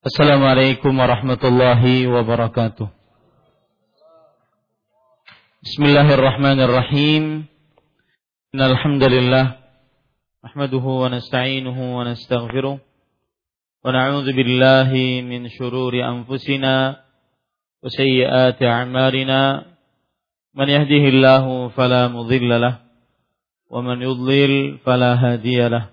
Assalamualaikum warahmatullahi wabarakatuh. Bismillahirrahmanirrahim. Innal hamdalillah nahmaduhu wa nasta'inuhu wa nastaghfiruh wa na'udzu billahi min shururi anfusina wa sayyiati a'malina. Man yahdihillahu fala mudilla lahu wa man yudlil fala hadiya lahu.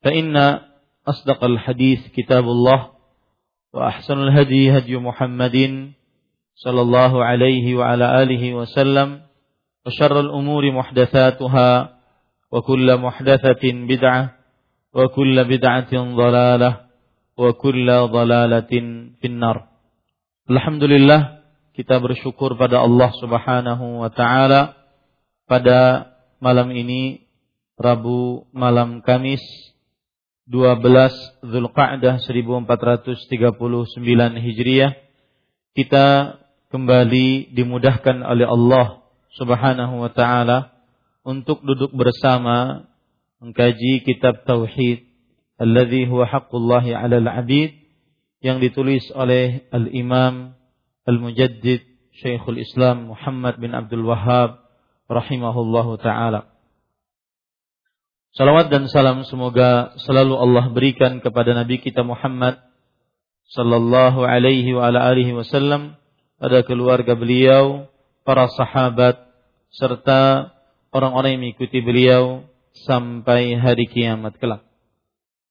فإن أصدق الحديث كتاب الله وأحسن الهدي هدي محمد صلى الله عليه وعلى آله وسلم وشر الأمور محدثاتها وكل محدثة بدعة وكل بدعة ضلالة وكل ضلالة في النار. Alhamdulillah, kita bersyukur pada Allah Subhanahu wa Ta'ala pada malam ini, Rabu malam Kamis 12 Dzulqa'dah 1439 Hijriah, kita kembali dimudahkan oleh Allah Subhanahu wa Ta'ala untuk duduk bersama mengkaji kitab Tauhid alladzi huwa haqqullahi 'alal 'abid yang ditulis oleh Al-Imam Al-Mujaddid Syekhul Islam Muhammad bin Abdul Wahhab rahimahullahu ta'ala. Salawat dan salam semoga selalu Allah berikan kepada Nabi kita Muhammad sallallahu alaihi wa ala alihi wasallam, pada keluarga beliau, para sahabat, serta orang-orang yang mengikuti beliau sampai hari kiamat kelak.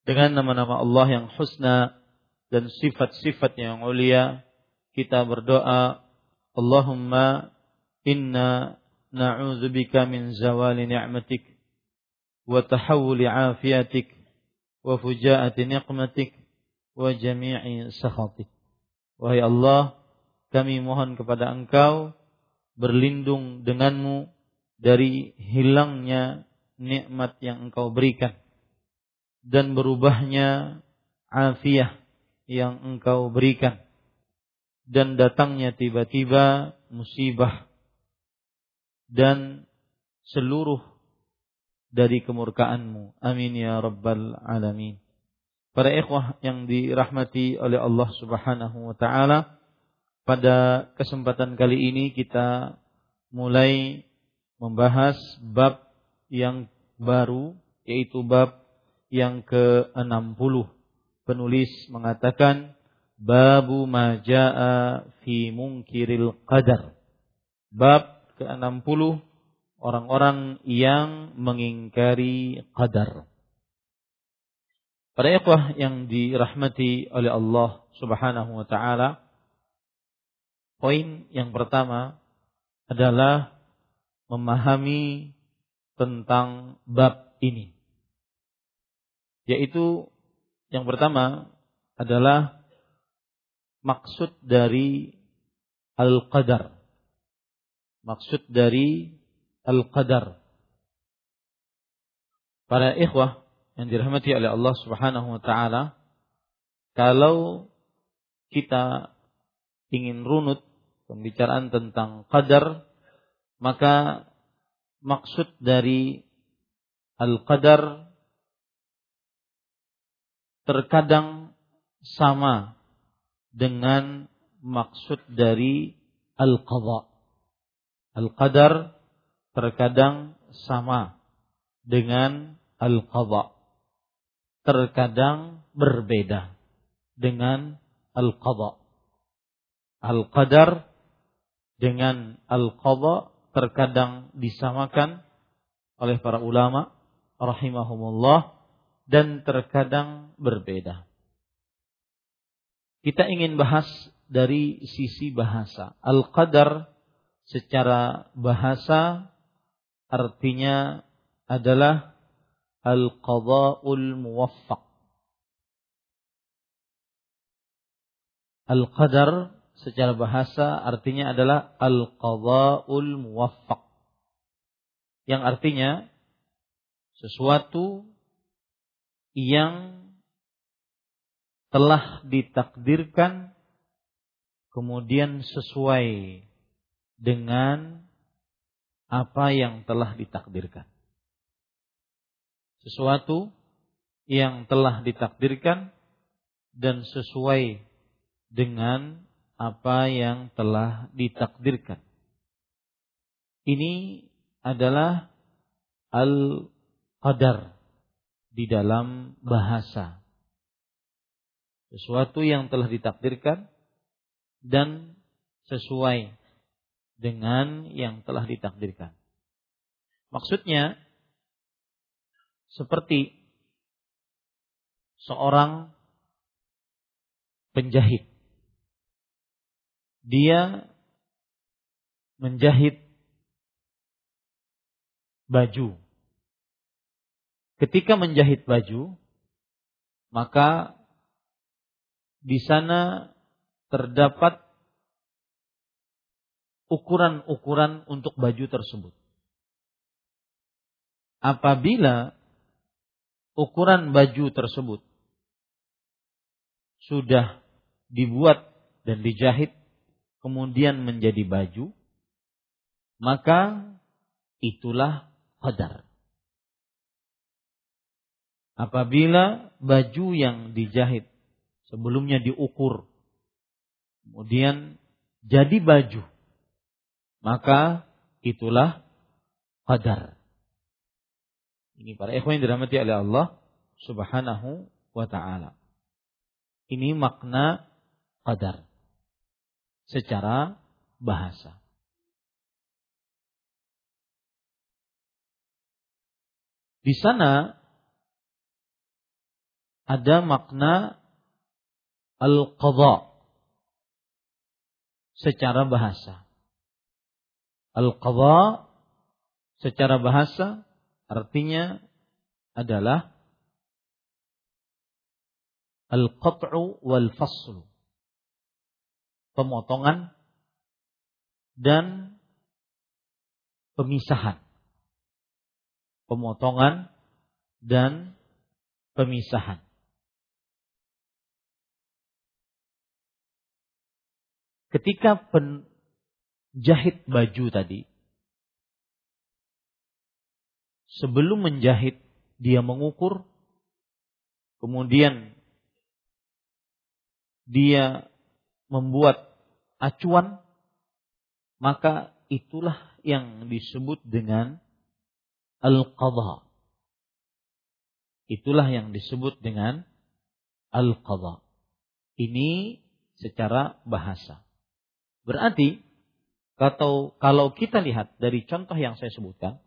Dengan nama-nama Allah yang husna dan sifat-sifat yang mulia, kita berdoa, Allahumma inna na'udzubika min zawali ni'matik wa tahawuli afiatik wa fujaati niqmatik wa jami'i sakhatik. Wahai Allah, kami mohon kepada Engkau berlindung denganmu dari hilangnya nikmat yang Engkau berikan dan berubahnya afiah yang Engkau berikan dan datangnya tiba-tiba musibah dan seluruh dari kemurkaan-Mu. Amin ya rabbal alamin. Para ikhwah yang dirahmati oleh Allah Subhanahu wa Ta'ala, pada kesempatan kali ini kita mulai membahas bab yang baru, yaitu bab yang ke-60. Penulis mengatakan babu ma jaa fi munkiril qadar. Bab ke-60, orang-orang yang mengingkari qadar. Para ikhwah yang dirahmati oleh Allah Subhanahu wa Ta'ala, poin yang pertama adalah memahami tentang bab ini. Yaitu yang pertama adalah maksud dari al-qadar. Maksud dari al-qadar. Para ikhwah yang dirahmati oleh Allah Subhanahu wa Ta'ala, kalau kita ingin runut pembicaraan tentang qadar, maka maksud dari al-qadar terkadang sama dengan maksud dari al-qadha. Al-qadar terkadang sama dengan al-qadha, terkadang berbeda dengan al-qadha. Al-qadar dengan al-qadha terkadang disamakan oleh para ulama rahimahumullah dan terkadang berbeda. Kita ingin bahas dari sisi bahasa. Al-qadar secara bahasa artinya adalah al-qadha'ul muwaffaq. Al-qadar secara bahasa artinya adalah al-qadha'ul muwaffaq, yang artinya sesuatu yang telah ditakdirkan kemudian sesuai dengan apa yang telah ditakdirkan. Sesuatu yang telah ditakdirkan dan sesuai dengan apa yang telah ditakdirkan. Ini adalah al-qadar di dalam bahasa. Sesuatu yang telah ditakdirkan dan sesuai dengan yang telah ditakdirkan. Maksudnya seperti seorang penjahit. Dia menjahit baju. Ketika menjahit baju, maka di sana terdapat ukuran-ukuran untuk baju tersebut. Apabila ukuran baju tersebut sudah dibuat dan dijahit kemudian menjadi baju, maka itulah qadar. Apabila baju yang dijahit sebelumnya diukur kemudian jadi baju, maka itulah qadar. Ini para ikhwan yang dirahmati oleh Allah Subhanahu wa ta'ala. Ini makna qadar secara bahasa. Di sana ada makna al-qadha secara bahasa. Al-qadha secara bahasa artinya adalah al-qat'u wal-faslu, pemotongan dan pemisahan. Pemotongan dan pemisahan. Ketika penjahit baju tadi, sebelum menjahit dia mengukur, kemudian dia membuat acuan, maka itulah yang disebut dengan al-qadha. Itulah yang disebut dengan al-qadha. Ini secara bahasa. Berarti kalau kita lihat dari contoh yang saya sebutkan,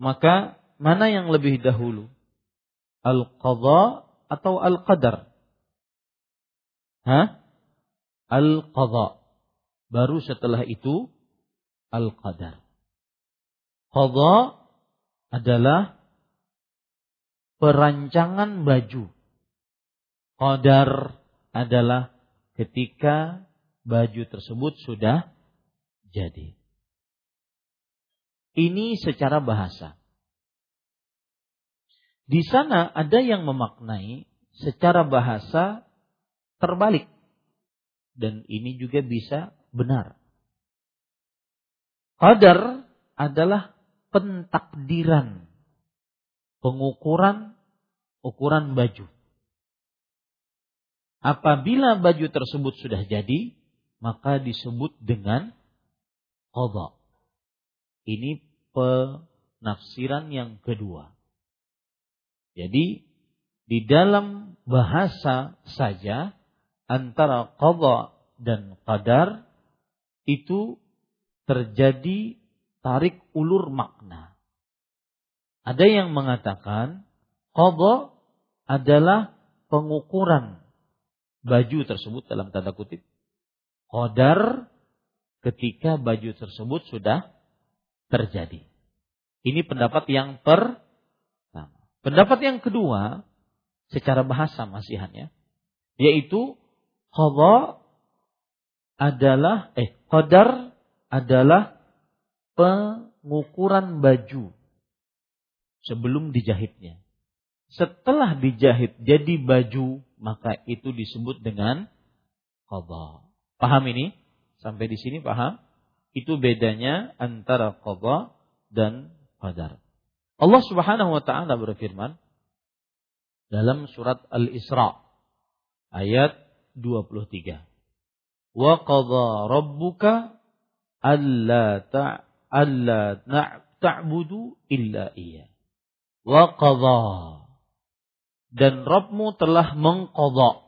maka mana yang lebih dahulu? Al-qadha atau al-qadar? Al-qadha. Baru setelah itu al-qadar. Qadha adalah perancangan baju. Qadar adalah ketika baju tersebut sudah jadi. Ini secara bahasa. Di sana ada yang memaknai secara bahasa terbalik. Dan ini juga bisa benar. Qadar adalah pentakdiran, pengukuran, ukuran baju. Apabila baju tersebut sudah jadi, maka disebut dengan qadha. Ini penafsiran yang kedua. Jadi di dalam bahasa saja antara qadha dan qadar itu terjadi tarik ulur makna. Ada yang mengatakan qadha adalah pengukuran baju tersebut dalam tanda kutip. Qadar ketika baju tersebut sudah terjadi. Ini pendapat yang pertama. Pendapat yang kedua secara bahasa masihannya yaitu qadar adalah pengukuran baju sebelum dijahitnya. Setelah dijahit jadi baju, maka itu disebut dengan qadha. Paham ini? Sampai di sini paham? Itu bedanya antara qadha dan qadar. Allah Subhanahu wa ta'ala berfirman dalam surat Al-Isra ayat 23. Wa qadha rabbuka alla ta'budu illa iya. Wa qadha, dan Rabbmu telah mengqadha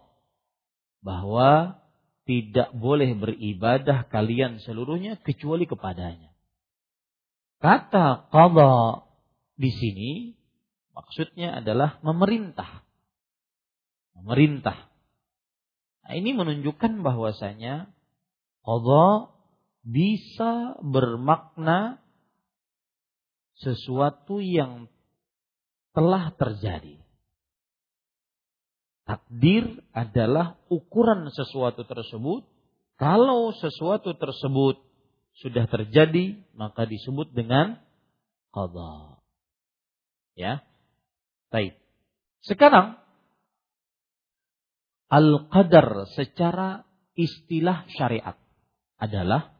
bahwa tidak boleh beribadah kalian seluruhnya kecuali kepadanya. Kata qadha di sini maksudnya adalah memerintah. Memerintah. Nah, ini menunjukkan bahwasanya qadha bisa bermakna sesuatu yang telah terjadi. Takdir adalah ukuran sesuatu tersebut. Kalau sesuatu tersebut sudah terjadi, maka disebut dengan qadha. Ya. Baik. Sekarang al-qadar secara istilah syariat adalah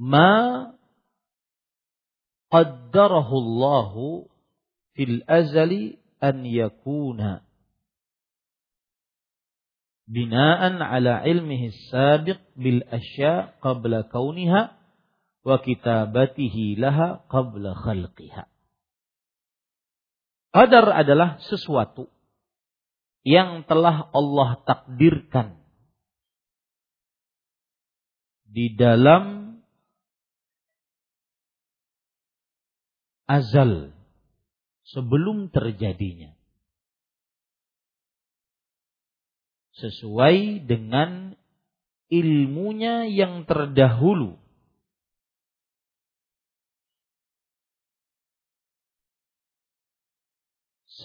ma qaddarahu Allah fil azali an yakuna binaan ala ilmihi as-sabiq bil asya' qabla kauniha wa kitabatihi laha qabla khalqiha. Qadar adalah sesuatu yang telah Allah takdirkan di dalam azal, sebelum terjadinya, sesuai dengan ilmunya yang terdahulu.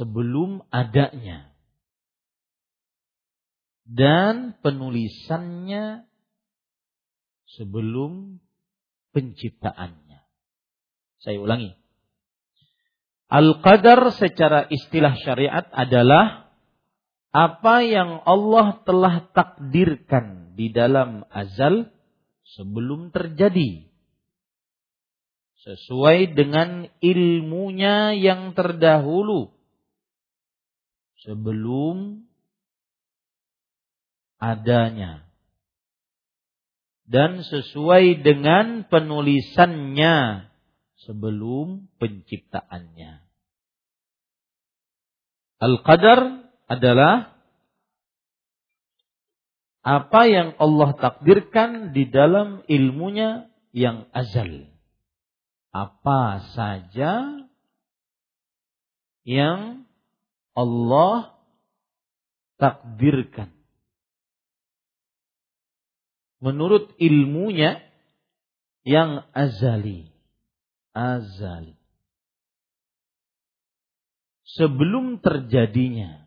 Sebelum adanya. Dan penulisannya sebelum penciptaannya. Saya ulangi. Al-Qadar secara istilah syariat adalah apa yang Allah telah takdirkan di dalam azal sebelum terjadi. Sesuai dengan ilmunya yang terdahulu. Sebelum adanya. Dan sesuai dengan penulisannya. Sebelum penciptaannya. Al-Qadar adalah apa yang Allah takdirkan di dalam ilmunya yang azal. Apa saja yang Allah takdirkan menurut ilmunya yang azali. Azali. Sebelum terjadinya.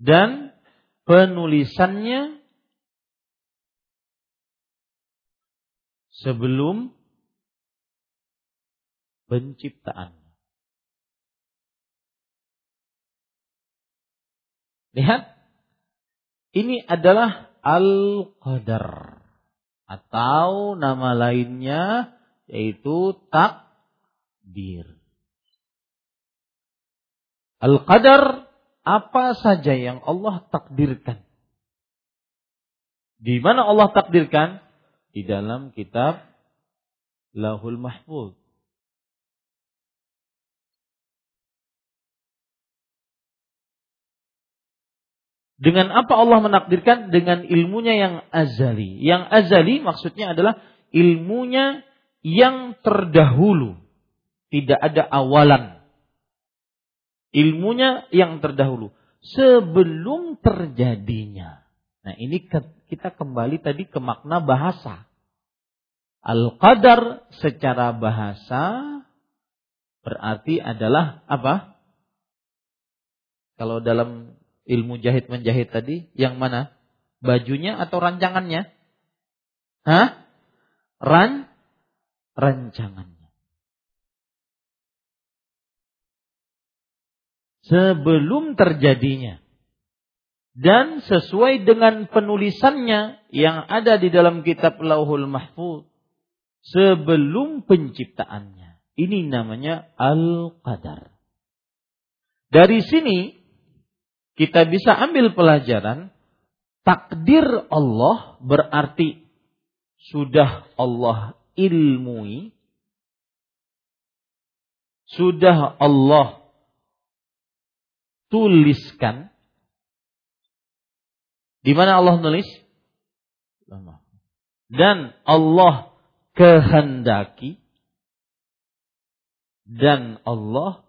Dan penulisannya sebelum penciptaannya. Lihat, ini adalah Al-Qadar atau nama lainnya yaitu takdir. Al-Qadar apa saja yang Allah takdirkan. Di mana Allah takdirkan? Di dalam kitab Lauhul Mahfuz. Dengan apa Allah menakdirkan? Dengan ilmunya yang azali. Yang azali maksudnya adalah ilmunya yang terdahulu. Tidak ada awalan. Ilmunya yang terdahulu. Sebelum terjadinya. Nah ini kita kembali tadi ke makna bahasa. Al-Qadar secara bahasa berarti adalah apa? Kalau dalam ilmu jahit-menjahit tadi, yang mana? Bajunya atau rancangannya? Hah? Rancangannya. Sebelum terjadinya. Dan sesuai dengan penulisannya yang ada di dalam kitab Lauhul Mahfuz. Sebelum penciptaannya. Ini namanya Al-Qadar. Dari sini kita bisa ambil pelajaran, takdir Allah berarti sudah Allah ilmui, sudah Allah tuliskan. Di mana Allah tulis? Dan Allah kehendaki, dan Allah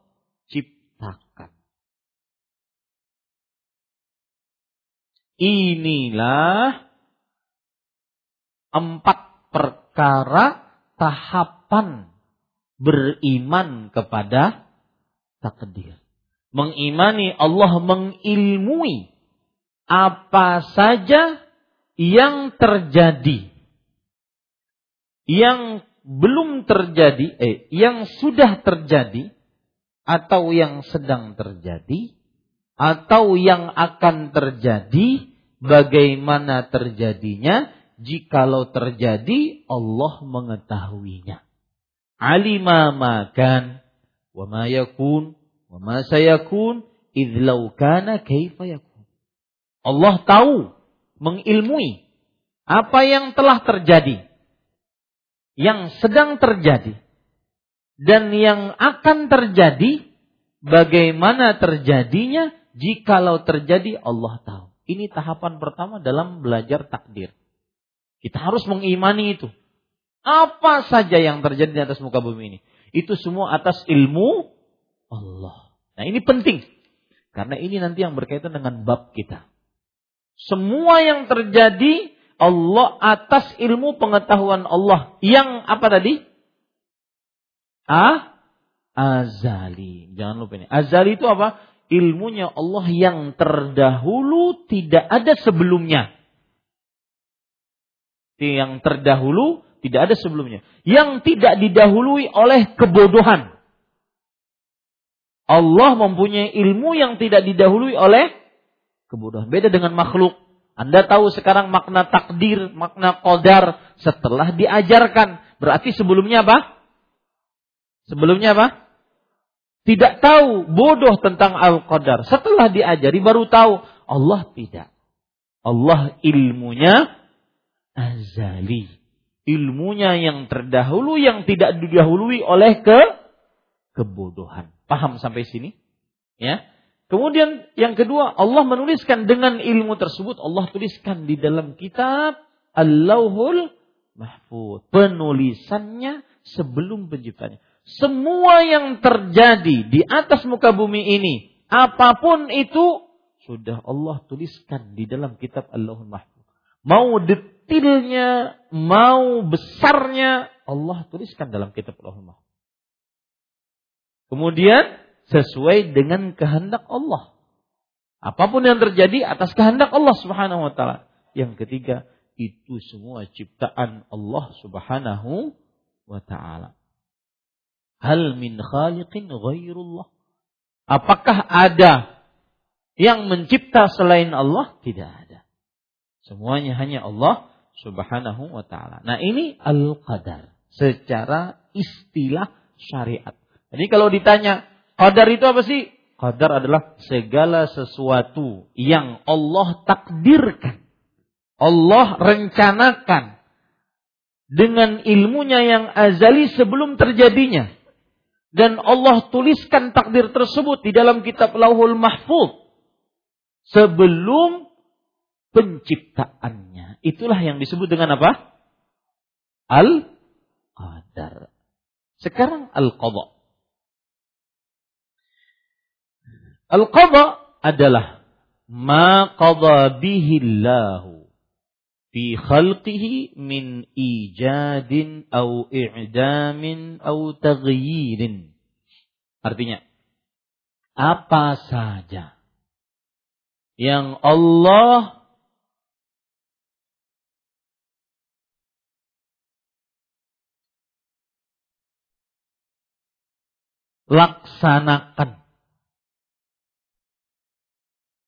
ciptakan. Inilah empat perkara tahapan beriman kepada takdir. Mengimani Allah mengilmui apa saja yang terjadi. Yang belum terjadi, yang sudah terjadi atau yang sedang terjadi atau yang akan terjadi, bagaimana terjadinya, jikalau terjadi Allah mengetahuinya. Alima makan wa ma yakun wa ma sayakun idz law kana kaifa yakun. Allah tahu, mengilmui apa yang telah terjadi, yang sedang terjadi, dan yang akan terjadi, bagaimana terjadinya. Jikalau terjadi Allah tahu. Ini tahapan pertama dalam belajar takdir. Kita harus mengimani itu. Apa saja yang terjadi di atas muka bumi ini, itu semua atas ilmu Allah. Nah ini penting. Karena ini nanti yang berkaitan dengan bab kita. Semua yang terjadi Allah atas ilmu pengetahuan Allah. Yang apa tadi? Azali. Jangan lupa ini. Azali itu apa? Ilmunya Allah yang terdahulu, tidak ada sebelumnya. Yang terdahulu, tidak ada sebelumnya. Yang tidak didahului oleh kebodohan. Allah mempunyai ilmu yang tidak didahului oleh kebodohan. Beda dengan makhluk. Anda tahu sekarang makna takdir, makna qadar setelah diajarkan. Berarti sebelumnya apa? Sebelumnya apa? Tidak tahu, bodoh tentang al-qadar. Setelah diajari baru tahu. Allah tidak. Allah ilmunya azali. Ilmunya yang terdahulu, yang tidak didahului oleh kebodohan. Paham sampai sini? Ya. Kemudian yang kedua, Allah menuliskan dengan ilmu tersebut. Allah tuliskan di dalam kitab Al-Lauhul Mahfuz. Penulisannya sebelum penciptanya. Semua yang terjadi di atas muka bumi ini, apapun itu, sudah Allah tuliskan di dalam kitab Al-Lauhul Mahfuz. Mau detilnya, mau besarnya, Allah tuliskan dalam kitab Al-Lauhul Mahfuz. Kemudian sesuai dengan kehendak Allah. Apapun yang terjadi atas kehendak Allah subhanahu wa ta'ala. Yang ketiga, itu semua ciptaan Allah subhanahu wa ta'ala. Hal min khaliqin ghairullah. Apakah ada yang mencipta selain Allah? Tidak ada. Semuanya hanya Allah subhanahu wa ta'ala. Nah ini al-qadar. Secara istilah syariat. Jadi kalau ditanya, qadar itu apa sih? Qadar adalah segala sesuatu yang Allah takdirkan. Allah rencanakan dengan ilmunya yang azali sebelum terjadinya. Dan Allah tuliskan takdir tersebut di dalam kitab Lauhul Mahfuz. sebelum penciptaannya. Itulah yang disebut dengan apa? Al-Qadar. Sekarang Al-Qadha. Al-Qadha adalah ma qadha bihillahu fi khalqihi min ijadin au i'damin au taghyirin. Artinya, apa saja yang Allah laksanakan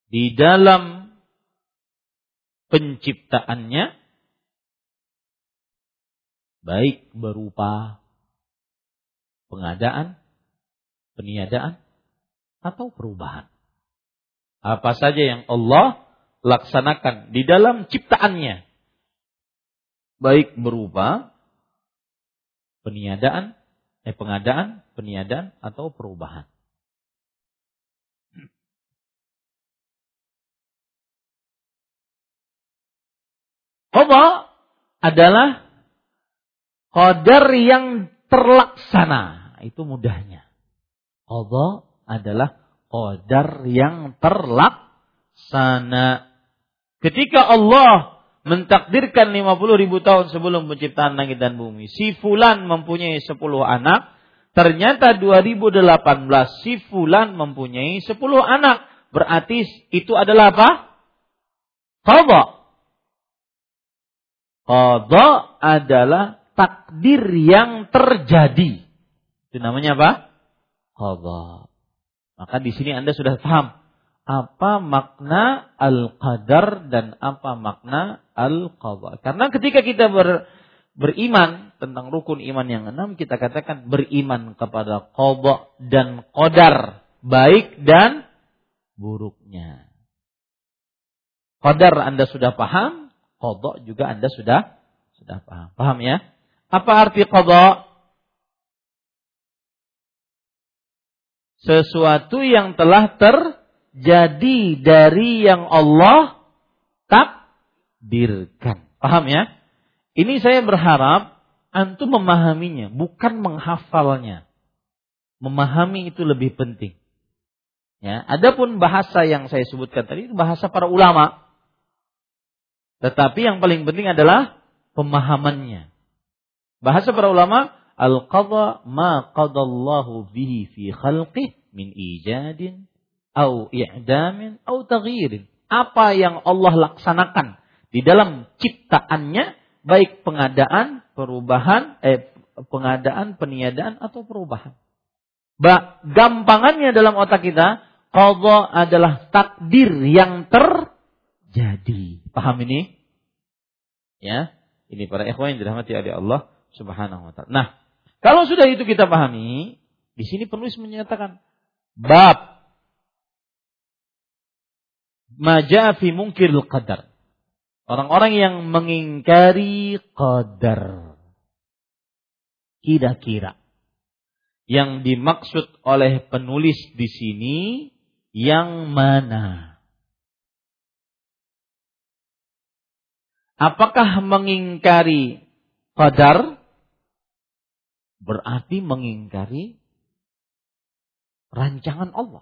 di dalam penciptaannya, baik berupa pengadaan, peniadaan, atau perubahan. Apa saja yang Allah laksanakan di dalam ciptaannya, baik berupa pengadaan, peniadaan, atau perubahan. Qadha adalah qadar yang terlaksana. Itu mudahnya. Qadha adalah qadar yang terlaksana. Ketika Allah mentakdirkan 50 ribu tahun sebelum penciptaan langit dan bumi, si fulan mempunyai 10 anak, ternyata 2018 si fulan mempunyai 10 anak. Berarti itu adalah apa? Qadha. Qadha adalah takdir yang terjadi. Itu namanya apa? Qadha. Maka di sini Anda sudah paham apa makna al-qadar dan apa makna al-qadha. Karena ketika kita beriman tentang rukun iman yang 6, kita katakan beriman kepada qadha dan qadar, baik dan buruknya. Qadar Anda sudah paham. Qadha juga Anda sudah paham. Paham ya? Apa arti qadha? Sesuatu yang telah terjadi dari yang Allah takdirkan. Paham ya? Ini saya berharap antum memahaminya, bukan menghafalnya. Memahami itu lebih penting. Ya, adapun bahasa yang saya sebutkan tadi itu bahasa para ulama. Tetapi yang paling penting adalah pemahamannya. Bahasa para ulama, al-qadha ma qadallahu bihi fi khalqih min ijadin au i'damin au taghyirin. Apa yang Allah laksanakan di dalam ciptaannya, baik pengadaan, peniadaan atau perubahan. Gampangannya dalam otak kita, qadha adalah takdir yang terjadi. Paham ini? Ya, ini para ikhwan yang dirahmati oleh Allah Subhanahu wa ta'ala. Nah, kalau sudah itu kita pahami, di sini penulis menyatakan bab ma jaa fi munkiril qadar. Orang-orang yang mengingkari qadar. Kira-kira yang dimaksud oleh penulis di sini yang mana? Apakah mengingkari qadar berarti mengingkari rancangan Allah?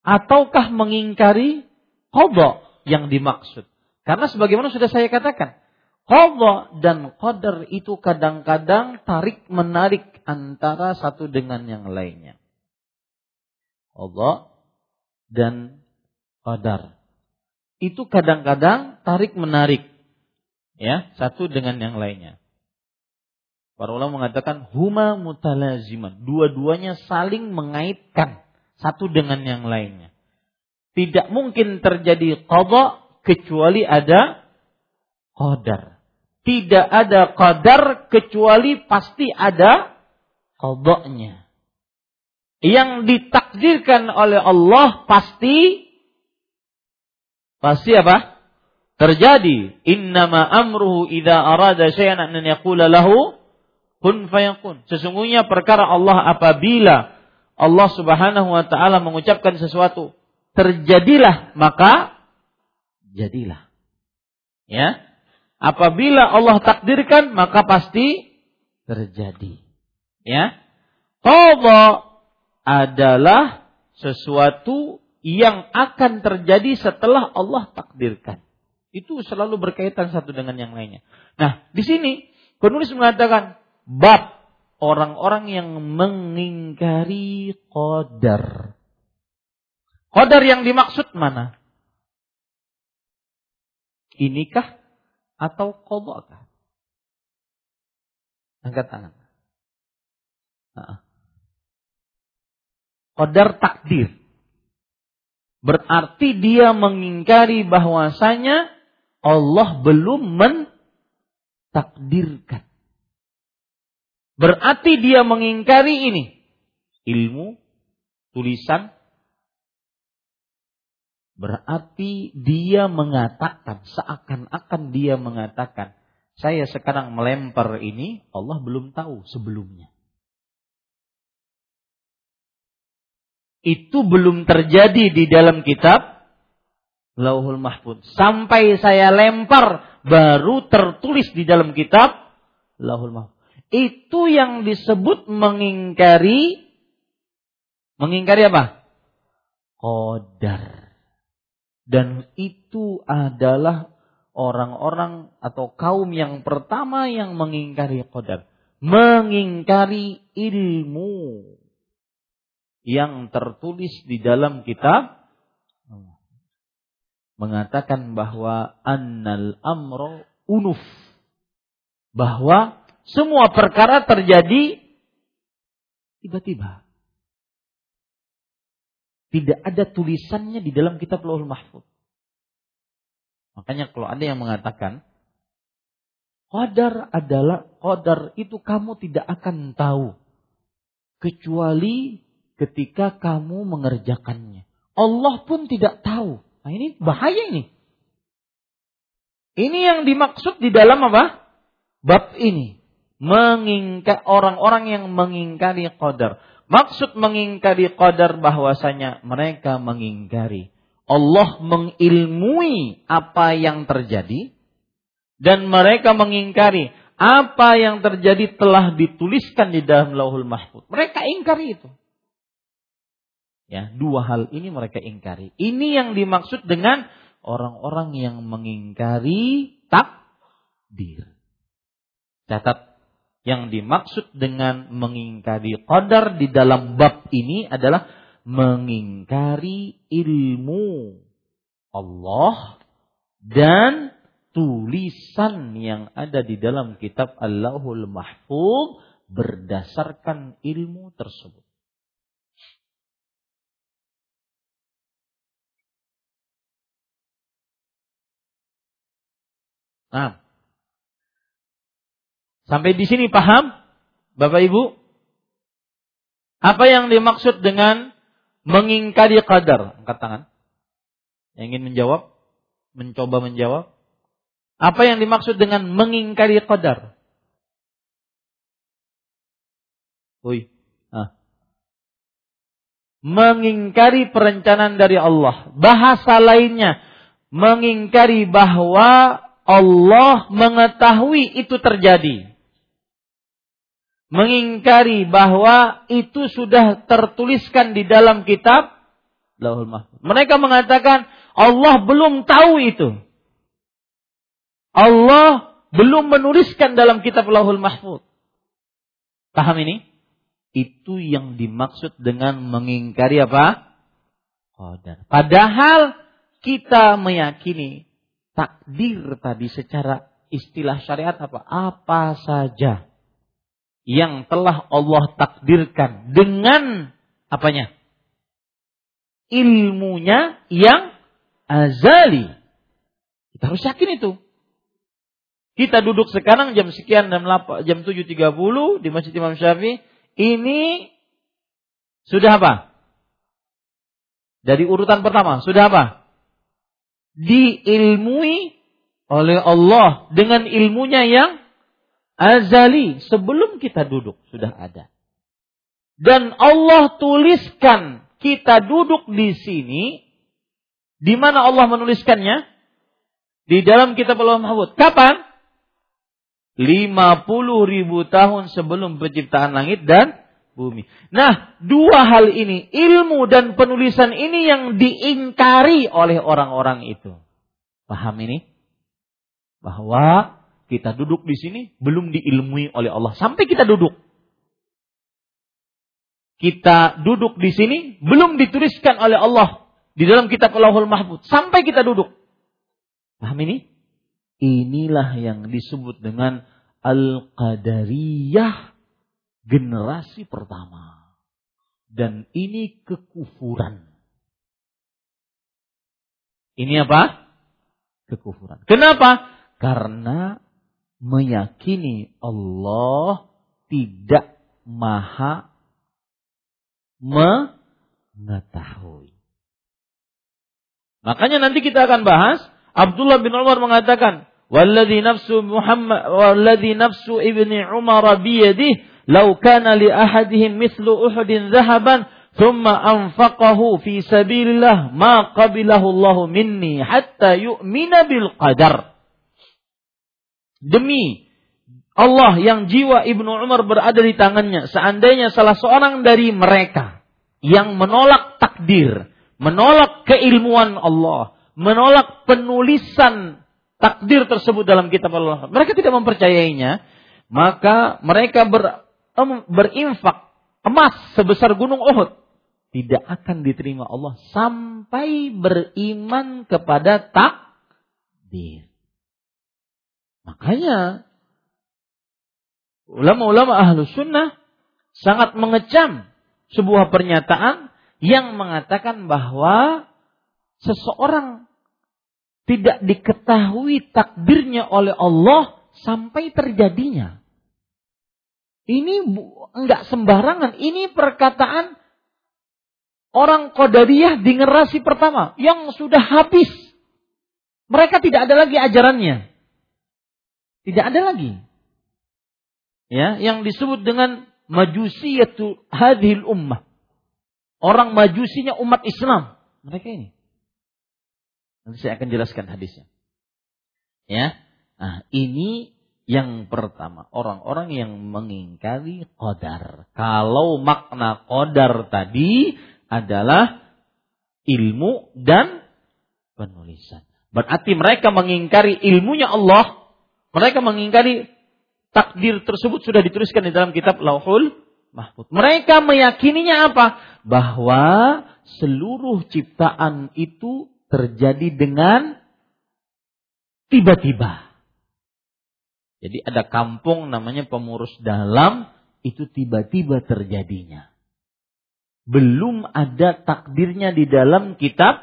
Ataukah mengingkari qadha yang dimaksud? Karena sebagaimana sudah saya katakan, qadha dan qadar itu kadang-kadang tarik-menarik antara satu dengan yang lainnya. Qadha dan qadar itu kadang-kadang tarik-menarik, ya, satu dengan yang lainnya. Para ulama mengatakan huma mutalaziman, dua-duanya saling mengaitkan satu dengan yang lainnya. Tidak mungkin terjadi qadha kecuali ada qadar. Tidak ada qadar kecuali pasti ada qadha-nya. Yang ditakdirkan oleh Allah pasti apa? Terjadi. Innama amruhu idza arada syai'an an yaqula lahu kun fayakun. Sesungguhnya perkara Allah apabila Allah Subhanahu wa ta'ala mengucapkan sesuatu, terjadilah maka jadilah. Ya. Apabila Allah takdirkan maka pasti terjadi. Ya. Qadha adalah sesuatu yang akan terjadi setelah Allah takdirkan. Itu selalu berkaitan satu dengan yang lainnya. Nah, di sini penulis mengatakan bab orang-orang yang mengingkari qadar. Qadar yang dimaksud mana? Inikah atau qadha'kah? Angkat tangan. Qadar takdir. Berarti dia mengingkari bahwasanya Allah belum mentakdirkan. Berarti dia mengingkari ini. Ilmu, tulisan. Berarti dia mengatakan, seakan-akan dia mengatakan, saya sekarang melempar ini, Allah belum tahu sebelumnya. Itu belum terjadi di dalam kitab Lauhul Mahfuz. Sampai saya lempar baru tertulis di dalam kitab Lauhul Mahfuz. Itu yang disebut mengingkari. Mengingkari apa? Qadar. Dan itu adalah orang-orang atau kaum yang pertama yang mengingkari qadar. Mengingkari ilmu yang tertulis di dalam kitab mengatakan bahwa annal amro unuf, bahwa semua perkara terjadi tiba-tiba, tidak ada tulisannya di dalam kitab Lauhul Mahfuz. Makanya kalau ada yang mengatakan qadar adalah qadar itu kamu tidak akan tahu kecuali ketika kamu mengerjakannya. Allah pun tidak tahu. Nah, ini bahaya ini. Ini yang dimaksud di dalam apa? Bab ini. Mengingkari orang-orang yang mengingkari qadar. Maksud mengingkari qadar bahwasanya mereka mengingkari Allah mengilmui apa yang terjadi dan mereka mengingkari apa yang terjadi telah dituliskan di dalam Lauhul Mahfuz. Mereka ingkari itu. Ya, dua hal ini mereka ingkari. Ini yang dimaksud dengan orang-orang yang mengingkari takdir. Catat, yang dimaksud dengan mengingkari qadar di dalam bab ini adalah mengingkari ilmu Allah dan tulisan yang ada di dalam kitab Allahul Mahfuz berdasarkan ilmu tersebut. Nah, sampai di sini paham, Bapak Ibu? Apa yang dimaksud dengan mengingkari qadar? Angkat tangan. Yang ingin menjawab, mencoba menjawab. Apa yang dimaksud dengan mengingkari qadar? Mengingkari perencanaan dari Allah. Bahasa lainnya, mengingkari bahwa Allah mengetahui itu terjadi. Mengingkari bahwa itu sudah tertuliskan di dalam kitab Lauhul Mahfuz. Mereka mengatakan Allah belum tahu itu. Allah belum menuliskan dalam kitab Lauhul Mahfuz. Paham ini? Itu yang dimaksud dengan mengingkari apa? Qadar. Padahal kita meyakini takdir tadi secara istilah syariat apa? Apa saja yang telah Allah takdirkan dengan apanya? Ilmunya yang azali. Kita harus yakin itu. Kita duduk sekarang jam sekian, jam 7.30 di Masjid Imam Syafi'i. Ini sudah apa? Dari urutan pertama, sudah apa? Diilmui oleh Allah dengan ilmunya yang azali. Sebelum kita duduk sudah ada. Dan Allah tuliskan kita duduk di sini Di mana Allah menuliskannya? Di dalam kitab Lauhul Mahfuz. Kapan? 50.000 tahun sebelum penciptaan langit dan bumi. Nah, dua hal ini, ilmu dan penulisan ini yang diingkari oleh orang-orang itu. Paham ini? Bahwa kita duduk di sini belum diilmui oleh Allah sampai kita duduk. Kita duduk di sini belum dituliskan oleh Allah di dalam kitab Lauhul Mahfuz sampai kita duduk. Paham ini? Inilah yang disebut dengan Al-Qadariyah generasi pertama. Dan ini kekufuran. Ini apa? Kekufuran. Kenapa? Karena meyakini Allah tidak maha mengetahui. Makanya nanti kita akan bahas Abdullah bin Umar mengatakan, Walladhi nafsu ibni Umar biyadih, law kana li ahadihim mithlu Uhudin zahaban, thumma anfaqahu fi sabilillah, ma qabilahu Allahu minni, hatta yu'mina bil qadar. Demi Allah yang jiwa Ibnu Umar berada di tangannya, seandainya salah seorang dari mereka yang menolak takdir, menolak keilmuan Allah, menolak penulisan takdir tersebut dalam kitab Allah, mereka tidak mempercayainya, maka mereka berinfak emas sebesar Gunung Uhud, tidak akan diterima Allah sampai beriman kepada takdir. Makanya ulama-ulama Ahlus Sunnah sangat mengecam sebuah pernyataan yang mengatakan bahwa seseorang tidak diketahui takdirnya oleh Allah sampai terjadinya. Ini enggak sembarangan. Ini perkataan orang Qadariyah di generasi pertama yang sudah habis. Mereka tidak ada lagi ajarannya. Tidak ada lagi. Ya, yang disebut dengan majusiyatu hadhil ummah. Orang majusinya umat Islam. Mereka ini. Nanti saya akan jelaskan hadisnya. Ya. Nah, ini yang pertama, orang-orang yang mengingkari qadar. Kalau makna qadar tadi adalah ilmu dan penulisan, berarti mereka mengingkari ilmunya Allah, mereka mengingkari takdir tersebut sudah dituliskan di dalam kitab Lauhul Mahfuz. Mereka meyakininya apa? Bahwa seluruh ciptaan itu terjadi dengan tiba-tiba. Jadi ada kampung namanya Pemurus Dalam, itu tiba-tiba terjadinya. Belum ada takdirnya di dalam kitab.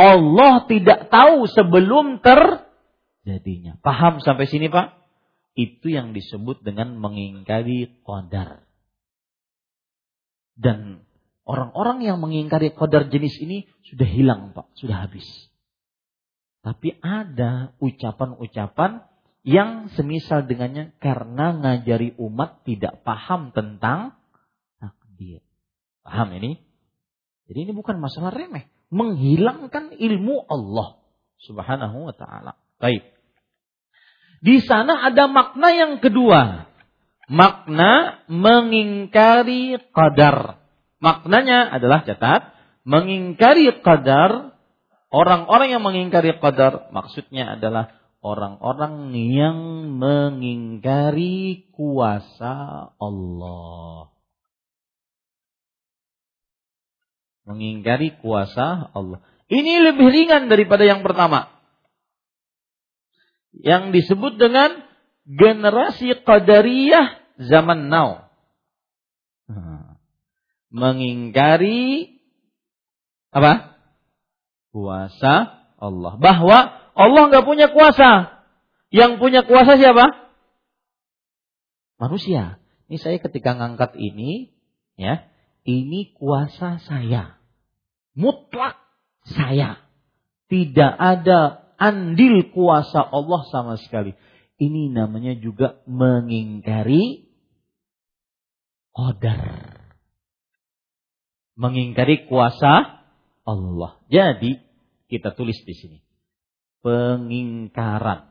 Allah tidak tahu sebelum terjadinya. Paham sampai sini, Pak? Itu yang disebut dengan mengingkari qadar. Dan orang-orang yang mengingkari qadar jenis ini sudah hilang, Pak. Sudah habis. Tapi ada ucapan-ucapan yang semisal dengannya karena ngajari umat tidak paham tentang takdir. Paham ini? Jadi ini bukan masalah remeh. Menghilangkan ilmu Allah subhanahu wa ta'ala. Baik. Di sana ada makna yang kedua. Makna mengingkari qadar. Maknanya adalah, catat, mengingkari qadar. Orang-orang yang mengingkari qadar maksudnya adalah orang-orang yang mengingkari kuasa Allah. Mengingkari kuasa Allah. Ini lebih ringan daripada yang pertama. Yang disebut dengan generasi Qadariyah zaman now. Mengingkari apa? Kuasa Allah. Bahwa Allah nggak punya kuasa. Yang punya kuasa siapa? Manusia. Ini saya ketika ngangkat ini, ya, ini kuasa saya. Mutlak saya. Tidak ada andil kuasa Allah sama sekali. Ini namanya juga mengingkari qadar. Mengingkari kuasa Allah. Jadi kita tulis di sini pengingkaran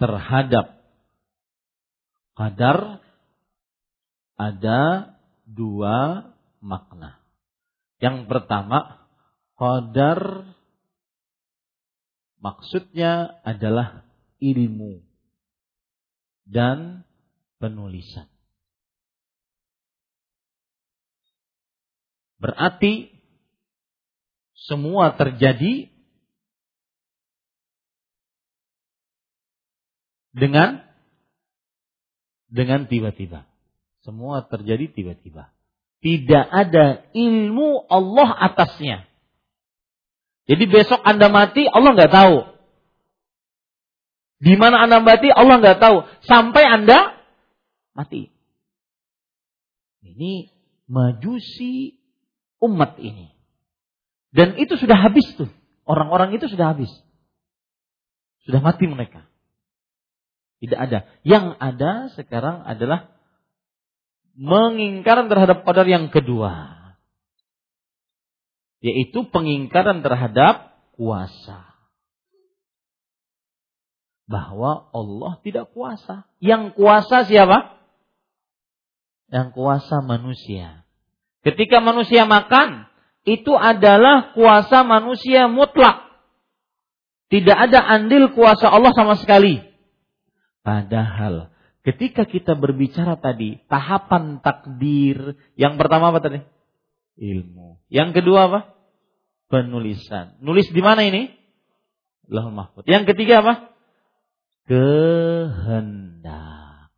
terhadap qadar ada dua makna. Yang pertama, qadar maksudnya adalah ilmu dan penulisan. Berarti semua terjadi dengan tiba-tiba. Semua terjadi tiba-tiba. Tidak ada ilmu Allah atasnya. Jadi besok Anda mati, Allah nggak tahu. Di mana Anda mati, Allah nggak tahu. Sampai Anda mati. Ini majusi umat ini. Dan itu sudah habis tuh. Orang-orang itu sudah habis. Sudah mati mereka. Tidak ada. Yang ada sekarang adalah mengingkaran terhadap qadar yang kedua, yaitu pengingkaran terhadap kuasa, bahwa Allah tidak kuasa. Yang kuasa siapa? Yang kuasa manusia. Ketika manusia makan, itu adalah kuasa manusia mutlak. Tidak ada andil kuasa Allah sama sekali. Padahal ketika kita berbicara tadi, tahapan takdir. Yang pertama apa tadi? Ilmu. Yang kedua apa? Penulisan. Nulis di mana ini? Lauhul Mahfuz. Yang ketiga apa? Kehendak.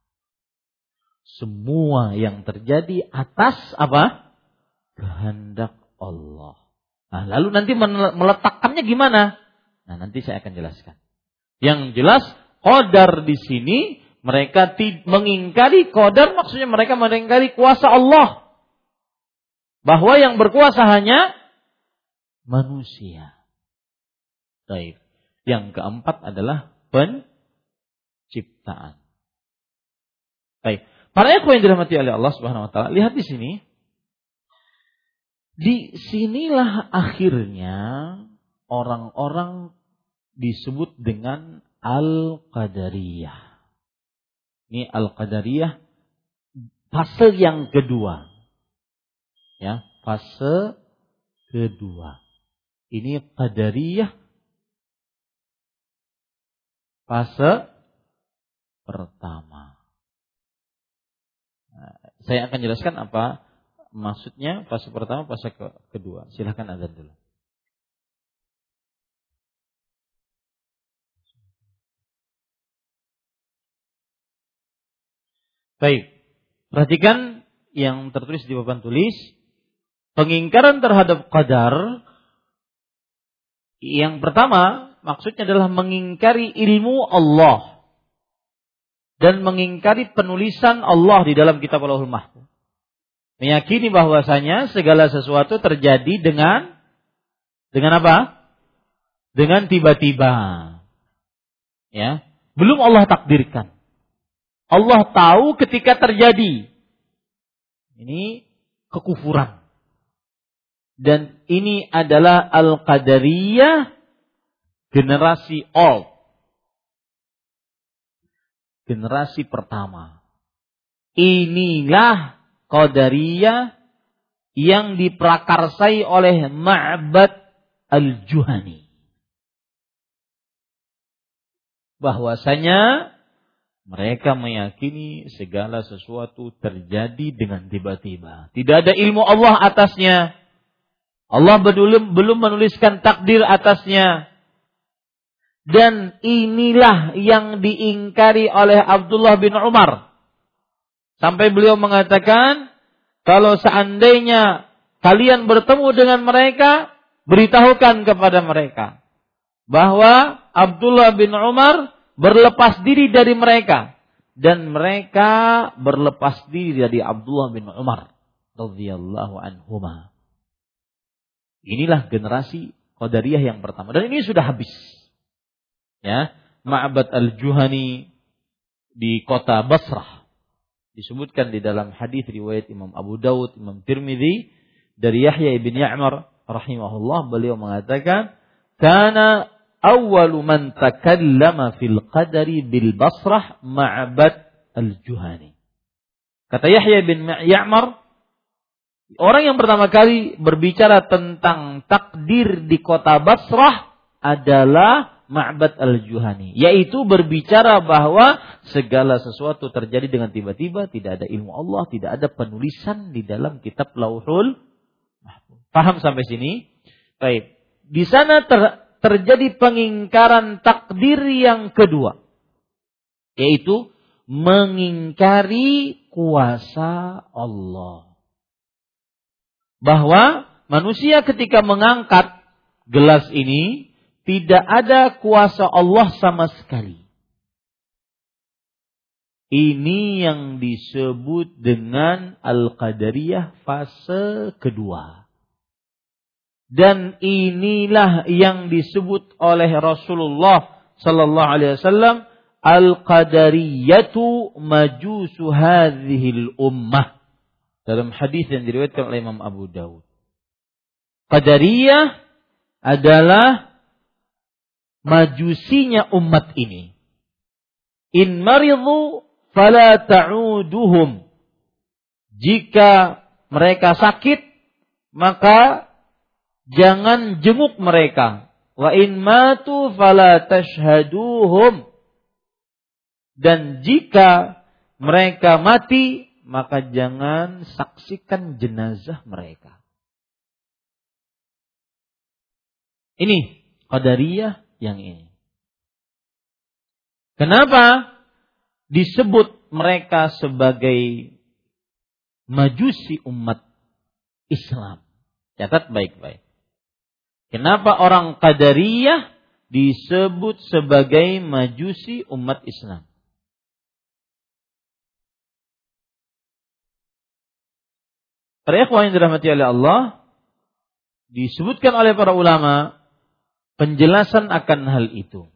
Semua yang terjadi atas apa? Kehendak Allah. Nah, lalu nanti meletakkannya gimana? Nah, nanti saya akan jelaskan. Yang jelas, qadar di sini, mereka mengingkari qadar, maksudnya mereka mengingkari kuasa Allah. Bahwa yang berkuasa hanya manusia. Baik. Yang keempat adalah penciptaan. Baik. Para ikhwan yang dirahmati oleh Allah Subhanahu wa taala, lihat di sini. Di sinilah akhirnya orang-orang disebut dengan Al-Qadariyah. Ini Al-Qadariyah fase yang kedua. Ya, fase kedua. Ini Qadariyah fase pertama. Nah, saya akan jelaskan apa maksudnya fase pertama, fase kedua. Silakan azan dulu. Baik, perhatikan yang tertulis di papan tulis. Pengingkaran terhadap qadar. Yang pertama, maksudnya adalah mengingkari ilmu Allah. Dan mengingkari penulisan Allah di dalam kitab Allahul Mahfuz. Meyakini bahwasanya segala sesuatu terjadi dengan apa? Dengan tiba-tiba. Ya, belum Allah takdirkan. Allah tahu ketika terjadi. Ini kekufuran. Dan ini adalah Al-Qadariyah generasi old. Generasi pertama. Inilah Qadariyah yang diprakarsai oleh Ma'bad Al-Juhani. Bahwasanya mereka meyakini segala sesuatu terjadi dengan tiba-tiba. Tidak ada ilmu Allah atasnya. Allah belum menuliskan takdir atasnya. Dan inilah yang diingkari oleh Abdullah bin Umar. Sampai beliau mengatakan, kalau seandainya kalian bertemu dengan mereka, beritahukan kepada mereka bahwa Abdullah bin Umar berlepas diri dari mereka. Dan mereka berlepas diri dari Abdullah bin Umar radhiyallahu anhuma. Inilah generasi Qadariyah yang pertama. Dan ini sudah habis. Ya, Ma'bad Al-Juhani di kota Basrah. Disebutkan di dalam hadis riwayat Imam Abu Dawud, Imam Tirmidzi dari Yahya ibn Ya'mar rahimahullah, beliau mengatakan, "Kana awwalu man takallama fil qadari bil Basrah Ma'bad Al-Juhani." Kata Yahya ibn Ya'mar, orang yang pertama kali berbicara tentang takdir di kota Basrah adalah Ma'bad Al-Juhani, yaitu berbicara bahwa segala sesuatu terjadi dengan tiba-tiba, tidak ada ilmu Allah, tidak ada penulisan di dalam kitab Lauhul Mahfuz. Paham sampai sini? Baik. Di sana terjadi pengingkaran takdir yang kedua, yaitu mengingkari kuasa Allah. Bahwa manusia ketika mengangkat gelas ini, tidak ada kuasa Allah sama sekali. Ini yang disebut dengan Al-Qadariyah fase kedua. Dan inilah yang disebut oleh Rasulullah sallallahu alaihi wasallam, Al-Qadariyatu majusu hadhil ummah. Dalam hadis yang diriwayatkan oleh Imam Abu Dawud. Qadariyah adalah majusinya umat ini. In maridhu fala ta'uduhum. Jika mereka sakit, maka jangan jenguk mereka. Wa in matu fala tashhaduhum. Dan jika mereka mati, maka jangan saksikan jenazah mereka. Ini Qadariyah yang ini. Kenapa disebut mereka sebagai majusi umat Islam? Catat baik-baik. Kenapa orang Qadariyah disebut sebagai majusi umat Islam? Para ikhwan yang dirahmati oleh Allah, disebutkan oleh para ulama penjelasan akan hal itu.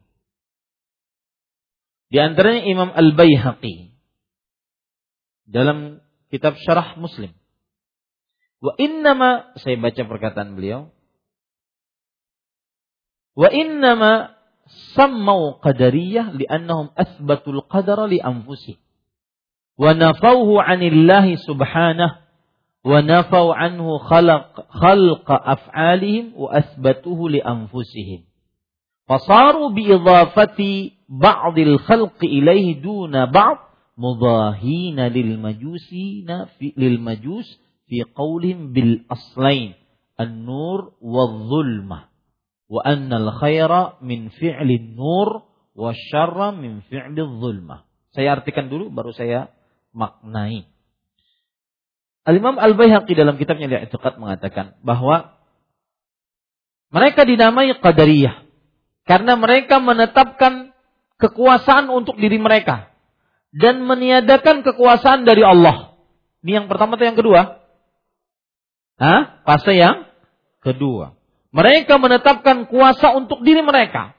Di antaranya Imam Al-Bayhaqi dalam kitab Syarah Muslim. Wa innama, saya baca perkataan beliau, wa innama sammau qadariyah li'annahum athbatul qadara li anfusih wa nafauhu 'anillahi subhanahu wa nafau anhu khalqa af'alihim wa asbatuhu li anfusihim fasaru bi idhafati ba'dil khalqi ilaihi duna ba'd mudahina lil majusina lil majus fi qawlihim bil aslain an-nur wadh-dhulmah wa anna al-khaira min fi'li an-nur wasyarra min fi'li adh-dhulmah. Saya artikan dulu baru saya maknai. Al-Imam Al-Bayhaqi dalam kitabnya Al-I'tiqad mengatakan bahwa mereka dinamai Qadariyah karena mereka menetapkan kekuasaan untuk diri mereka dan meniadakan kekuasaan dari Allah. Ini yang pertama atau yang kedua? Fase yang kedua. Mereka menetapkan kuasa untuk diri mereka.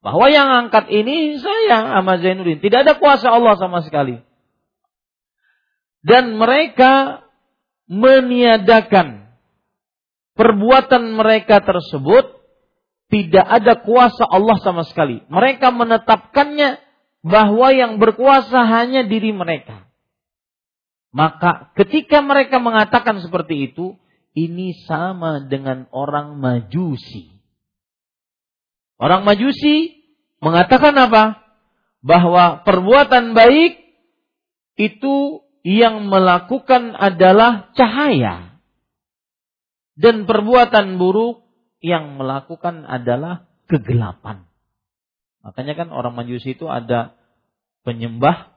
Bahwa yang angkat ini saya, Ahmad Zainuddin. Tidak ada kuasa Allah sama sekali. Dan mereka meniadakan perbuatan mereka tersebut, tidak ada kuasa Allah sama sekali. Mereka menetapkannya bahwa yang berkuasa hanya diri mereka. Maka ketika mereka mengatakan seperti itu, ini sama dengan orang Majusi. Orang Majusi mengatakan apa? Bahwa perbuatan baik itu yang melakukan adalah cahaya. Dan perbuatan buruk yang melakukan adalah kegelapan. Makanya kan orang Majusi itu ada penyembah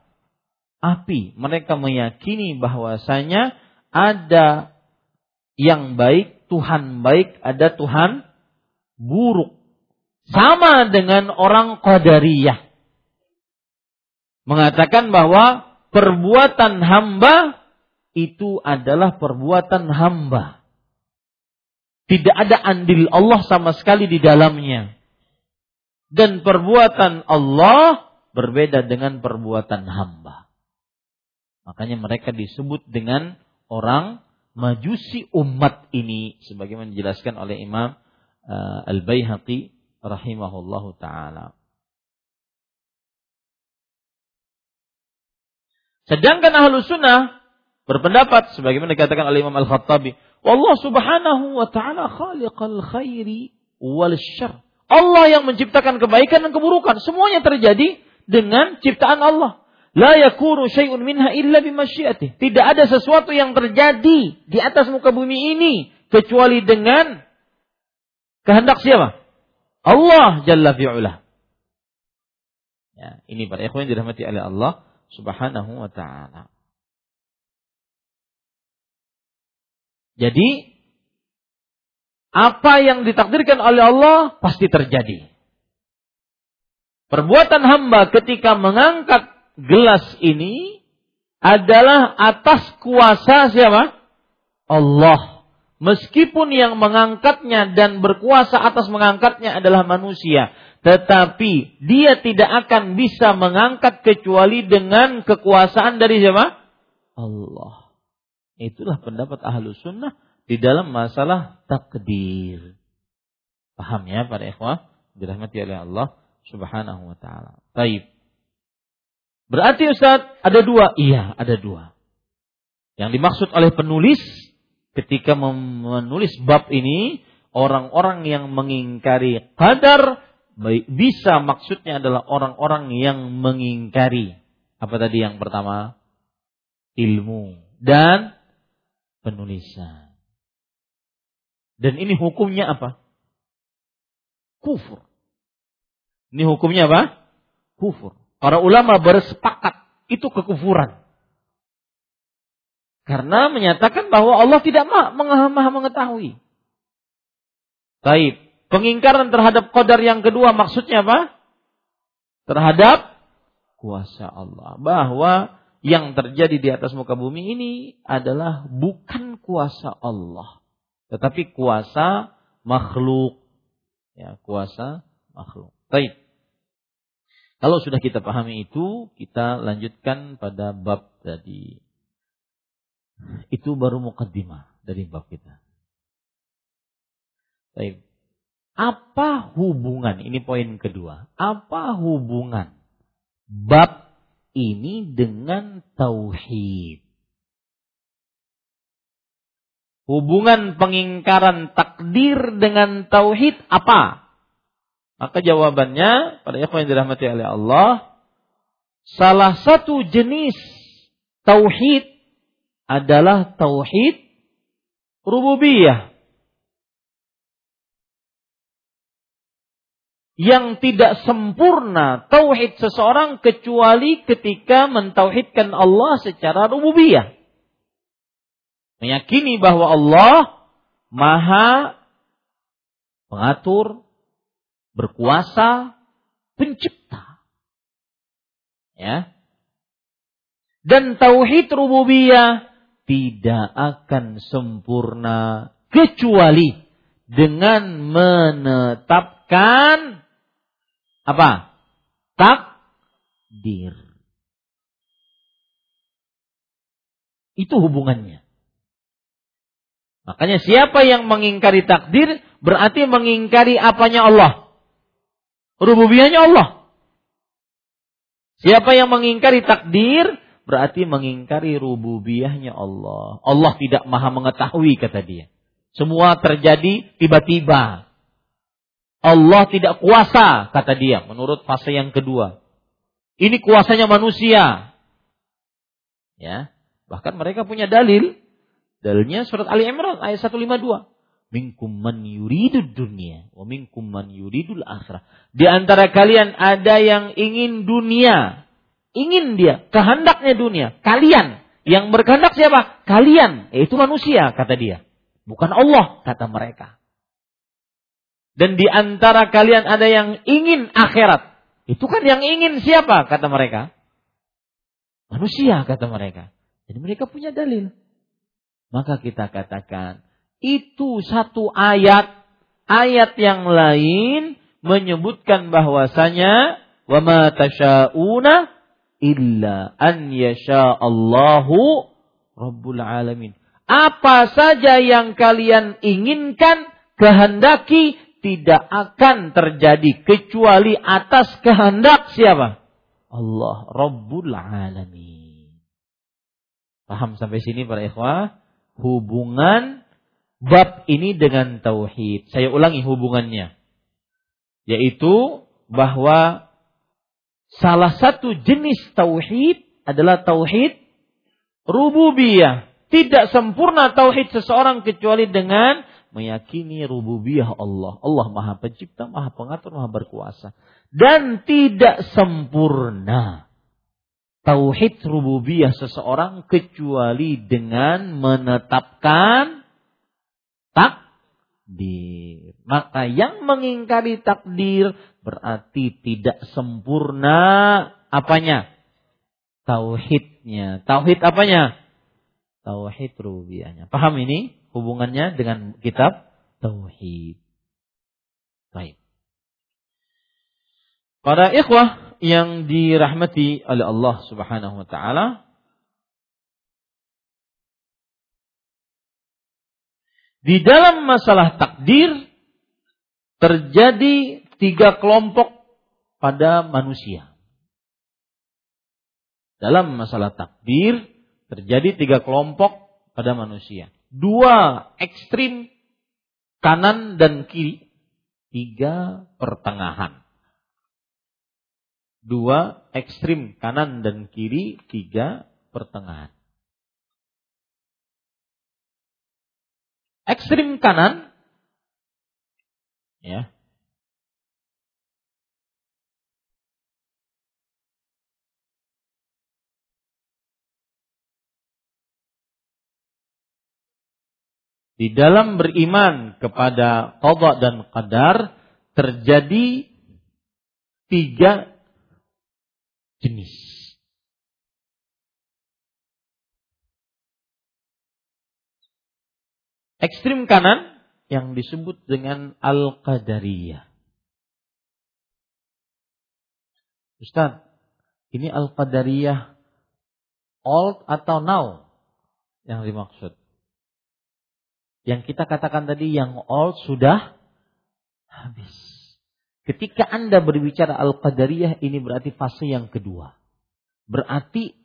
api. Mereka meyakini bahwasanya ada yang baik, Tuhan baik, ada Tuhan buruk. Sama dengan orang Qadariyah. Mengatakan bahwa perbuatan hamba itu adalah perbuatan hamba. Tidak ada andil Allah sama sekali di dalamnya. Dan perbuatan Allah berbeda dengan perbuatan hamba. Makanya mereka disebut dengan orang Majusi umat ini, sebagaimana dijelaskan oleh Imam Al-Bayhaqi rahimahullahu ta'ala. Sedangkan Ahlus Sunnah berpendapat, sebagaimana dikatakan oleh Imam Al-Khattabi, Allah subhanahu wa ta'ala khaliqal khairi wal syarr. Allah yang menciptakan kebaikan dan keburukan. Semuanya terjadi dengan ciptaan Allah. La yakunu syai'un minha illa bimasyiatih. Tidak ada sesuatu yang terjadi di atas muka bumi ini kecuali dengan kehendak siapa? Allah Jalla fi'ulah. Ya, ini para ikhwan yang dirahmati oleh Allah subhanahu wa ta'ala. Jadi apa yang ditakdirkan oleh Allah pasti terjadi. Perbuatan hamba ketika mengangkat gelas ini adalah atas kuasa siapa? Allah. Meskipun yang mengangkatnya dan berkuasa atas mengangkatnya adalah manusia, tetapi dia tidak akan bisa mengangkat kecuali dengan kekuasaan dari siapa? Allah. Itulah pendapat Ahlus Sunnah di dalam masalah takdir. Paham ya para ikhwah? Dirahmati oleh Allah subhanahu wa ta'ala. Baik. Berarti Ustaz, ada dua? Iya, ada dua. Yang dimaksud oleh penulis ketika menulis bab ini, orang-orang yang mengingkari qadar, bisa maksudnya adalah orang-orang yang mengingkari. Apa tadi yang pertama? Ilmu dan penulisan. Dan ini hukumnya apa? Kufur. Ini hukumnya apa? Kufur. Para ulama bersepakat itu kekufuran. Karena menyatakan bahwa Allah tidak maha mengetahui. Baik. Pengingkaran terhadap qadar yang kedua maksudnya apa? Terhadap kuasa Allah. Bahwa yang terjadi di atas muka bumi ini adalah bukan kuasa Allah, tetapi kuasa makhluk. Ya, kuasa makhluk. Baik. Kalau sudah kita pahami itu, kita lanjutkan pada bab tadi. Itu baru muqaddimah dari bab kita. Baik. Apa hubungan? Ini poin kedua. Apa hubungan bab ini dengan tauhid? Hubungan pengingkaran takdir dengan tauhid apa? Maka jawabannya, pada ikhwan yang dirahmati oleh Allah, salah satu jenis tauhid adalah tauhid rububiyah, yang tidak sempurna tauhid seseorang kecuali ketika mentauhidkan Allah secara rububiyah. Meyakini bahwa Allah maha pengatur, berkuasa, pencipta. Ya. Dan tauhid rububiyah tidak akan sempurna kecuali dengan menetapkan apa? Takdir. Itu hubungannya. Makanya siapa yang mengingkari takdir berarti mengingkari apanya Allah? Rububiyahnya Allah. Siapa yang mengingkari takdir berarti mengingkari rububiyahnya Allah. Allah tidak maha mengetahui kata dia. Semua terjadi tiba-tiba. Allah tidak kuasa, kata dia, menurut fase yang kedua. Ini kuasanya manusia. Ya, bahkan mereka punya dalil. Dalilnya surat Ali Imran ayat 152. Minkum man yuridud dunya wa minkum man yuridul akhirah. Di antara kalian ada yang ingin dunia. Ingin dia, kehendaknya dunia. Kalian, yang berkehendak siapa? Kalian, yaitu manusia, kata dia. Bukan Allah, kata mereka. Dan di antara kalian ada yang ingin akhirat. Itu kan yang ingin siapa, kata mereka? Manusia, kata mereka. Jadi mereka punya dalil. Maka kita katakan, itu satu ayat. Ayat yang lain menyebutkan bahwasanya, وَمَا تَشَاءُونَ illa an yasha Allahu Rabbul Alamin. Apa saja yang kalian inginkan, kehendaki, tidak akan terjadi kecuali atas kehendak siapa? Allah Rabbul Alamin. Paham sampai sini para ikhwah? Hubungan bab ini dengan tauhid. Saya ulangi hubungannya. Yaitu bahwa salah satu jenis tauhid adalah tauhid rububiyah. Tidak sempurna tauhid seseorang kecuali dengan meyakini rububiyah Allah. Allah Maha Pencipta, Maha Pengatur, Maha Berkuasa. Dan tidak sempurna tauhid rububiyah seseorang kecuali dengan menetapkan takdir. Maka yang mengingkari takdir berarti tidak sempurna apanya? Tauhidnya. Tauhid apanya? Tauhid rububiyahnya. Paham ini hubungannya dengan kitab tauhid. Baik. Para ikhwah yang dirahmati oleh Allah Subhanahu wa taala, di dalam masalah takdir terjadi tiga kelompok pada manusia. Dalam masalah takdir terjadi tiga kelompok pada manusia. Dua ekstrim, kanan dan kiri. Tiga pertengahan. Dua ekstrim kanan dan kiri, tiga pertengahan. Ekstrim kanan, ya, di dalam beriman kepada qada dan qadar terjadi tiga jenis. Ekstrem kanan yang disebut dengan Al-Qadariyah. Ustaz, ini Al-Qadariyah old atau now yang dimaksud? Yang kita katakan tadi yang old sudah habis. Ketika Anda berbicara Al-Qadariyah, ini berarti fase yang kedua. Berarti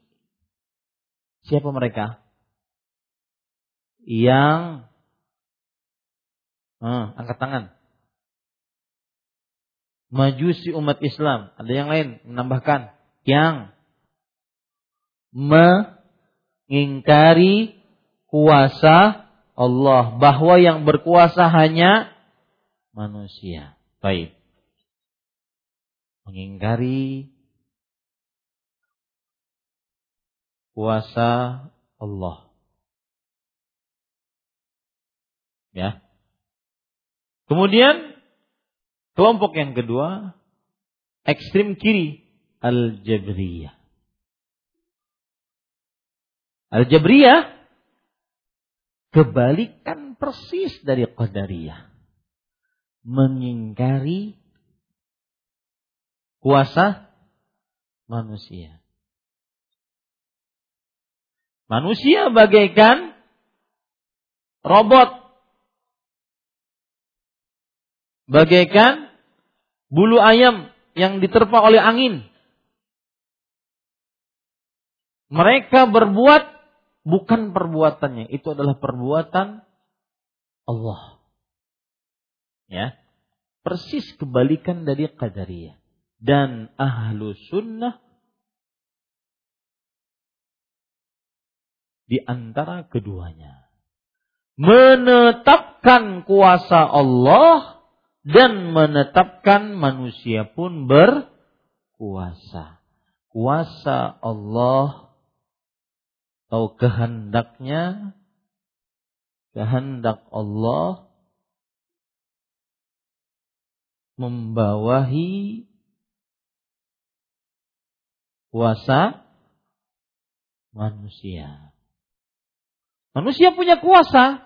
siapa mereka? Yang angkat tangan. Majusi umat Islam. Ada yang lain menambahkan. Yang mengingkari kuasa Allah. Bahwa yang berkuasa hanya manusia. Baik. Mengingkari kuasa Allah. Ya. Kemudian kelompok yang kedua, ekstrem kiri, Al-Jabriyah. Al-Jabriyah kebalikan persis dari Qadariyah. Mengingkari kuasa manusia. Manusia bagaikan robot. Bagaikan bulu ayam yang diterpa oleh angin. Mereka berbuat bukan perbuatannya. Itu adalah perbuatan Allah. Ya. Persis kebalikan dari Qadariyah. Dan Ahlus Sunnah di antara keduanya menetapkan kuasa Allah dan menetapkan manusia pun berkuasa. Kuasa Allah atau kehendaknya, kehendak Allah membawahi kuasa manusia. Manusia punya kuasa.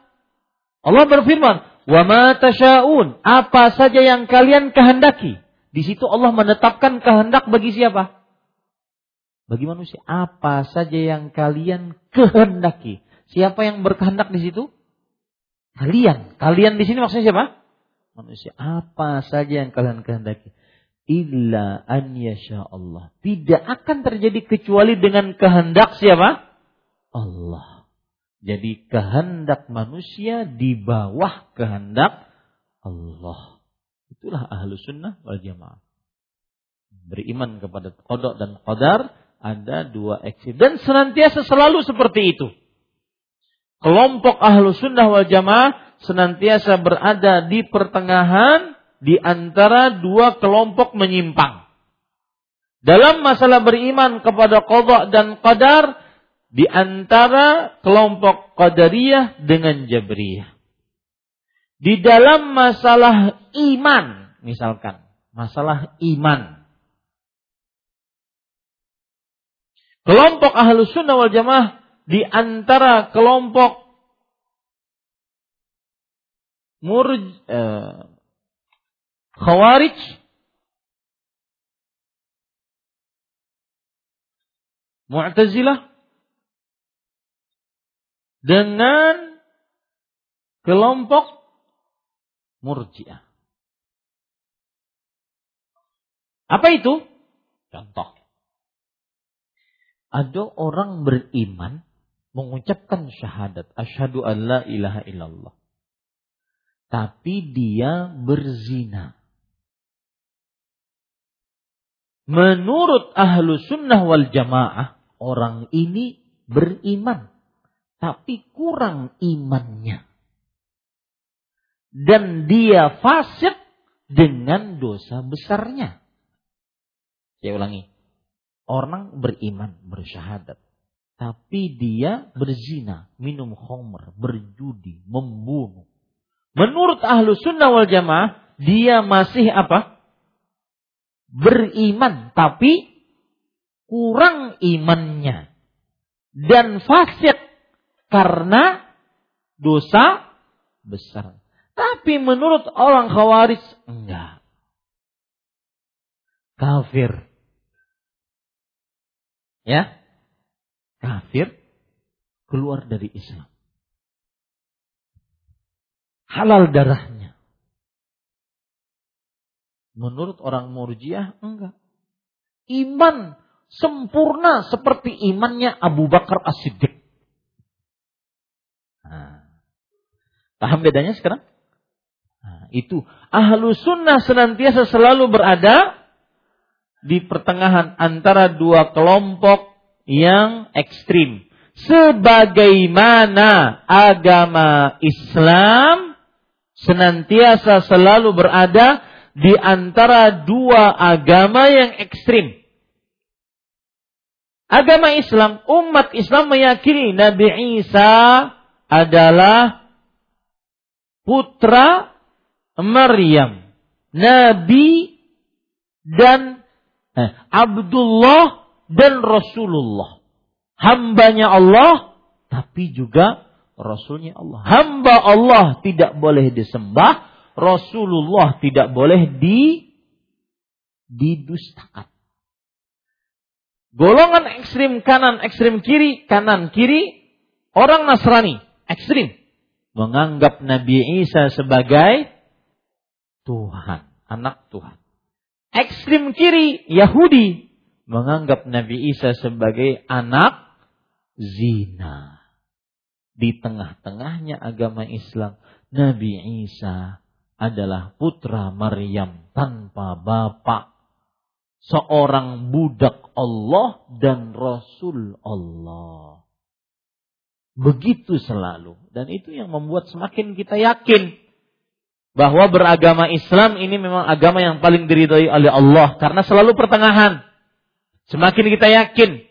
Allah berfirman, "Wa ma tasyaun," apa saja yang kalian kehendaki. Di situ Allah menetapkan kehendak bagi siapa? bagi manusia apa saja yang kalian kehendaki. Siapa yang berkehendak di situ? Kalian. Kalian di sini maksudnya siapa? Manusia. Apa saja yang kalian kehendaki. Illa an yasha Allah. Tidak akan terjadi kecuali dengan kehendak siapa? Allah. Jadi kehendak manusia di bawah kehendak Allah. Itulah Ahlus Sunnah Wal Jamaah. Beriman kepada qada dan qadar, ada dua eksis dan senantiasa selalu seperti itu. Kelompok Ahlus Sunnah Wal Jamaah senantiasa berada di pertengahan di antara dua kelompok menyimpang. Dalam masalah beriman kepada qada dan qadar di antara kelompok Qadariyah dengan Jabriyah. Di dalam masalah iman, misalkan masalah iman, kelompok Ahlus Sunnah Wal Jamaah di antara kelompok Khawarij Mu'tazilah dengan kelompok Murji'ah. Apa itu? Contoh. Ada orang beriman mengucapkan syahadat. Asyhadu an la ilaha illallah. Tapi dia berzina. Menurut Ahlus Sunnah Wal Jamaah, orang ini beriman. Tapi kurang imannya. Dan dia fasik dengan dosa besarnya. Saya ulangi. Orang beriman, bersyahadat. Tapi dia berzina, minum khamr, berjudi, membunuh. Menurut Ahlus Sunnah Wal Jamaah, dia masih apa? Beriman, tapi kurang imannya. Dan fasik karena dosa besar. Tapi menurut orang Khawarij, enggak. Kafir. Ya, kafir, keluar dari Islam. Halal darahnya. Menurut orang Murjiah, enggak. Iman sempurna seperti imannya Abu Bakar As-Siddiq. Nah, paham bedanya sekarang? Nah, itu Ahlus Sunnah senantiasa selalu berada di pertengahan antara dua kelompok yang ekstrim. Sebagaimana agama Islam senantiasa selalu berada di antara dua agama yang ekstrim. Agama Islam, umat Islam meyakini Nabi Isa adalah putra Maryam. Nabi dan Abdullah dan Rasulullah. Hambanya Allah, tapi juga Rasulnya Allah. Hamba Allah tidak boleh disembah. Rasulullah tidak boleh didustakan. Golongan ekstrim kanan, ekstrim kiri, kanan, kiri. Orang Nasrani, ekstrim. Menganggap Nabi Isa sebagai Tuhan, anak Tuhan. Ekstrim kiri, Yahudi, menganggap Nabi Isa sebagai anak zina. Di tengah-tengahnya agama Islam, Nabi Isa adalah putra Maryam tanpa bapak. Seorang budak Allah dan Rasul Allah. Begitu selalu. Dan itu yang membuat semakin kita yakin bahwa beragama Islam ini memang agama yang paling diridhai oleh Allah. Karena selalu pertengahan. Semakin kita yakin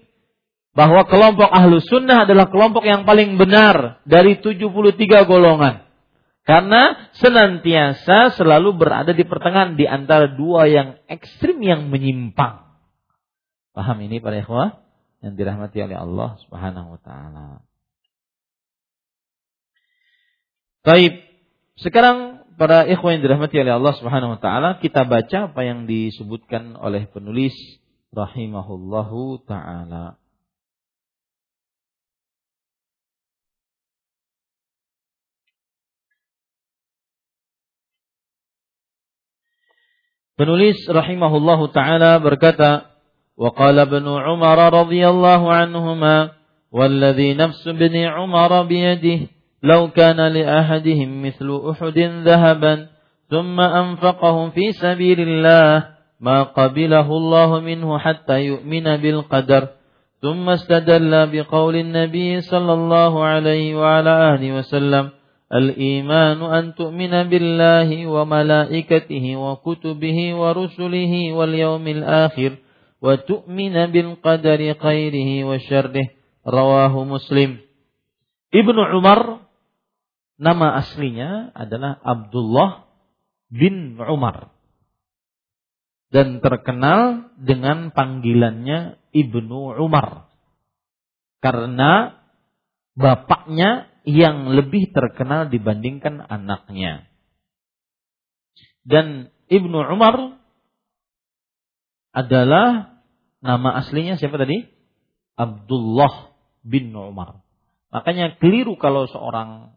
bahwa kelompok Ahlus Sunnah adalah kelompok yang paling benar dari 73 golongan. Karena senantiasa selalu berada di pertengahan di antara dua yang ekstrim yang menyimpang. Paham ini para ikhwah yang dirahmati oleh Allah Subhanahu wa taala. Baik. Sekarang para ikhwah yang dirahmati oleh Allah Subhanahu wa taala, kita baca apa yang disebutkan oleh penulis rahimahullahu ta'ala. Penulis rahimahullahu ta'ala berkata, wa qala ibn Umar radhiyallahu anhuma, walladhi nafsu ibn Umar biyadihi, law kana li ahadihim mithlu Uhudin dhahaban, thumma anfaqahum fi sabilillah, ma qabilahu Allah minhu hatta yu'mina bil qadar, thumma istadalla biqawlin nabiy sallallahu alaihi wa ala alihi wa sallam, الإيمان أن تؤمن بالله وملائكته وكتبه ورسله واليوم الآخر وتؤمن بالقدر خيره وشره. رواه مسلم. Ibnu Umar, nama aslinya adalah Abdullah bin Umar, dan terkenal dengan panggilannya Ibnu Umar karena bapaknya yang lebih terkenal dibandingkan anaknya. Dan Ibnu Umar adalah nama aslinya siapa tadi? Abdullah bin Umar. Makanya keliru kalau seorang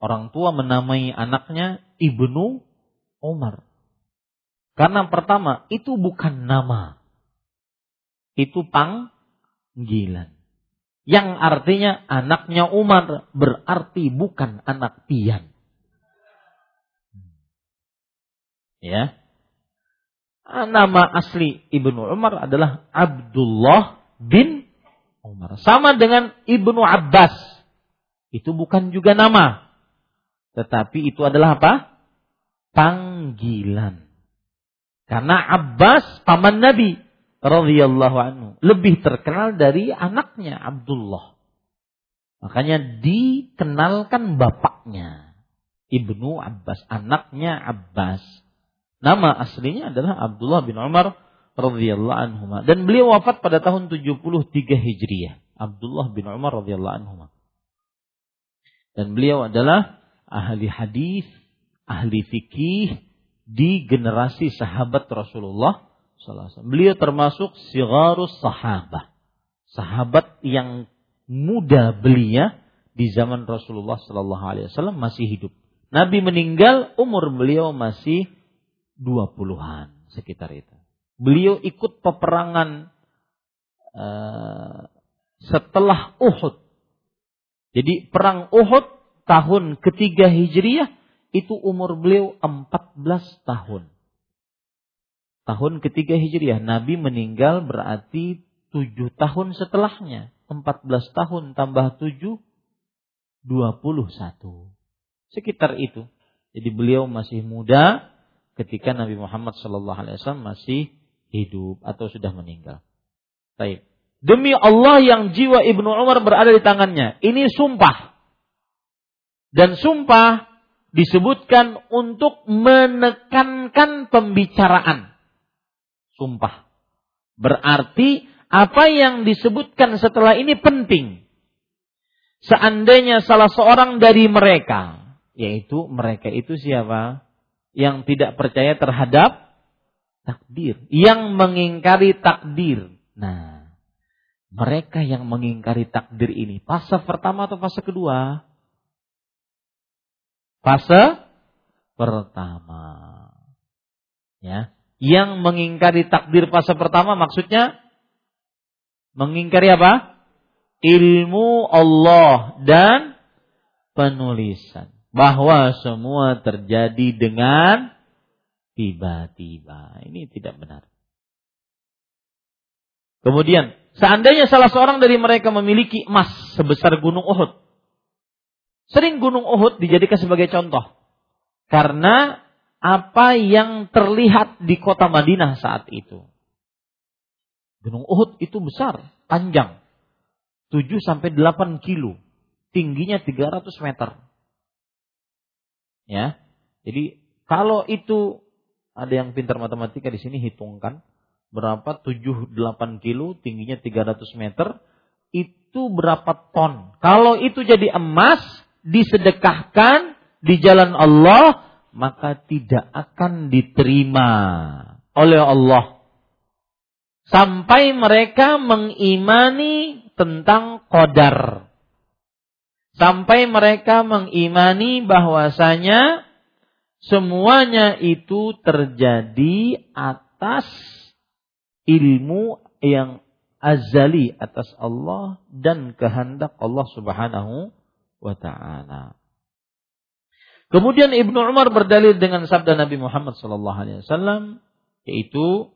orang tua menamai anaknya Ibnu Umar. Karena pertama, itu bukan nama. Itu panggilan. Yang artinya anaknya Umar, berarti bukan anak pian. Ya. Nama asli Ibnu Umar adalah Abdullah bin Umar. Sama dengan Ibnu Abbas. Itu bukan juga nama. Tetapi itu adalah apa? Panggilan. Karena Abbas paman Nabi radhiyallahu anhu lebih terkenal dari anaknya Abdullah. Makanya dikenalkan bapaknya Ibnu Abbas, anaknya Abbas. Nama aslinya adalah Abdullah bin Umar radhiyallahu anhu, dan beliau wafat pada tahun 73 Hijriah. Abdullah bin Umar radhiyallahu anhu. Dan beliau adalah ahli hadis, ahli fikih di generasi sahabat Rasulullah. Beliau termasuk sigharus sahabah, sahabat yang muda belia di zaman Rasulullah sallallahu alaihi wasallam masih hidup. Nabi meninggal, umur beliau masih 20-an sekitar itu. Beliau ikut peperangan setelah Uhud. Jadi perang Uhud tahun ketiga Hijriah itu umur beliau 14 tahun. Tahun ketiga Hijriah, Nabi meninggal berarti 7 tahun setelahnya. 14 tahun tambah 7, 21. Sekitar itu. Jadi beliau masih muda ketika Nabi Muhammad SAW masih hidup atau sudah meninggal. Baik. Demi Allah yang jiwa Ibnu Umar berada di tangannya. Ini sumpah. Dan sumpah disebutkan untuk menekankan pembicaraan. Sumpah. Berarti apa yang disebutkan setelah ini penting. Seandainya salah seorang dari mereka, yaitu mereka itu siapa? Yang tidak percaya terhadap takdir, yang mengingkari takdir. Nah, mereka yang mengingkari takdir ini, fase pertama atau fase kedua? Fase pertama. Ya. Yang mengingkari takdir fase pertama maksudnya mengingkari apa? Ilmu Allah dan penulisan. Bahwa semua terjadi dengan tiba-tiba. Ini tidak benar. Kemudian, seandainya salah seorang dari mereka memiliki emas sebesar Gunung Uhud. Sering Gunung Uhud dijadikan sebagai contoh. Karena apa yang terlihat di kota Madinah saat itu. Gunung Uhud itu besar, panjang. 7-8 kilo. Tingginya 300 meter. Ya. Jadi kalau itu, ada yang pintar matematika di sini hitungkan. Berapa 7-8 kilo, tingginya 300 meter. Itu berapa ton. Kalau itu jadi emas, disedekahkan di jalan Allah, maka tidak akan diterima oleh Allah. sampai mereka mengimani tentang qadar. Sampai mereka mengimani bahwasanya semuanya itu terjadi atas ilmu yang azali, atas Allah dan kehendak Allah Subhanahu wa ta'ala. Kemudian Ibnu Umar berdalil dengan sabda Nabi Muhammad sallallahu alaihi wasallam, yaitu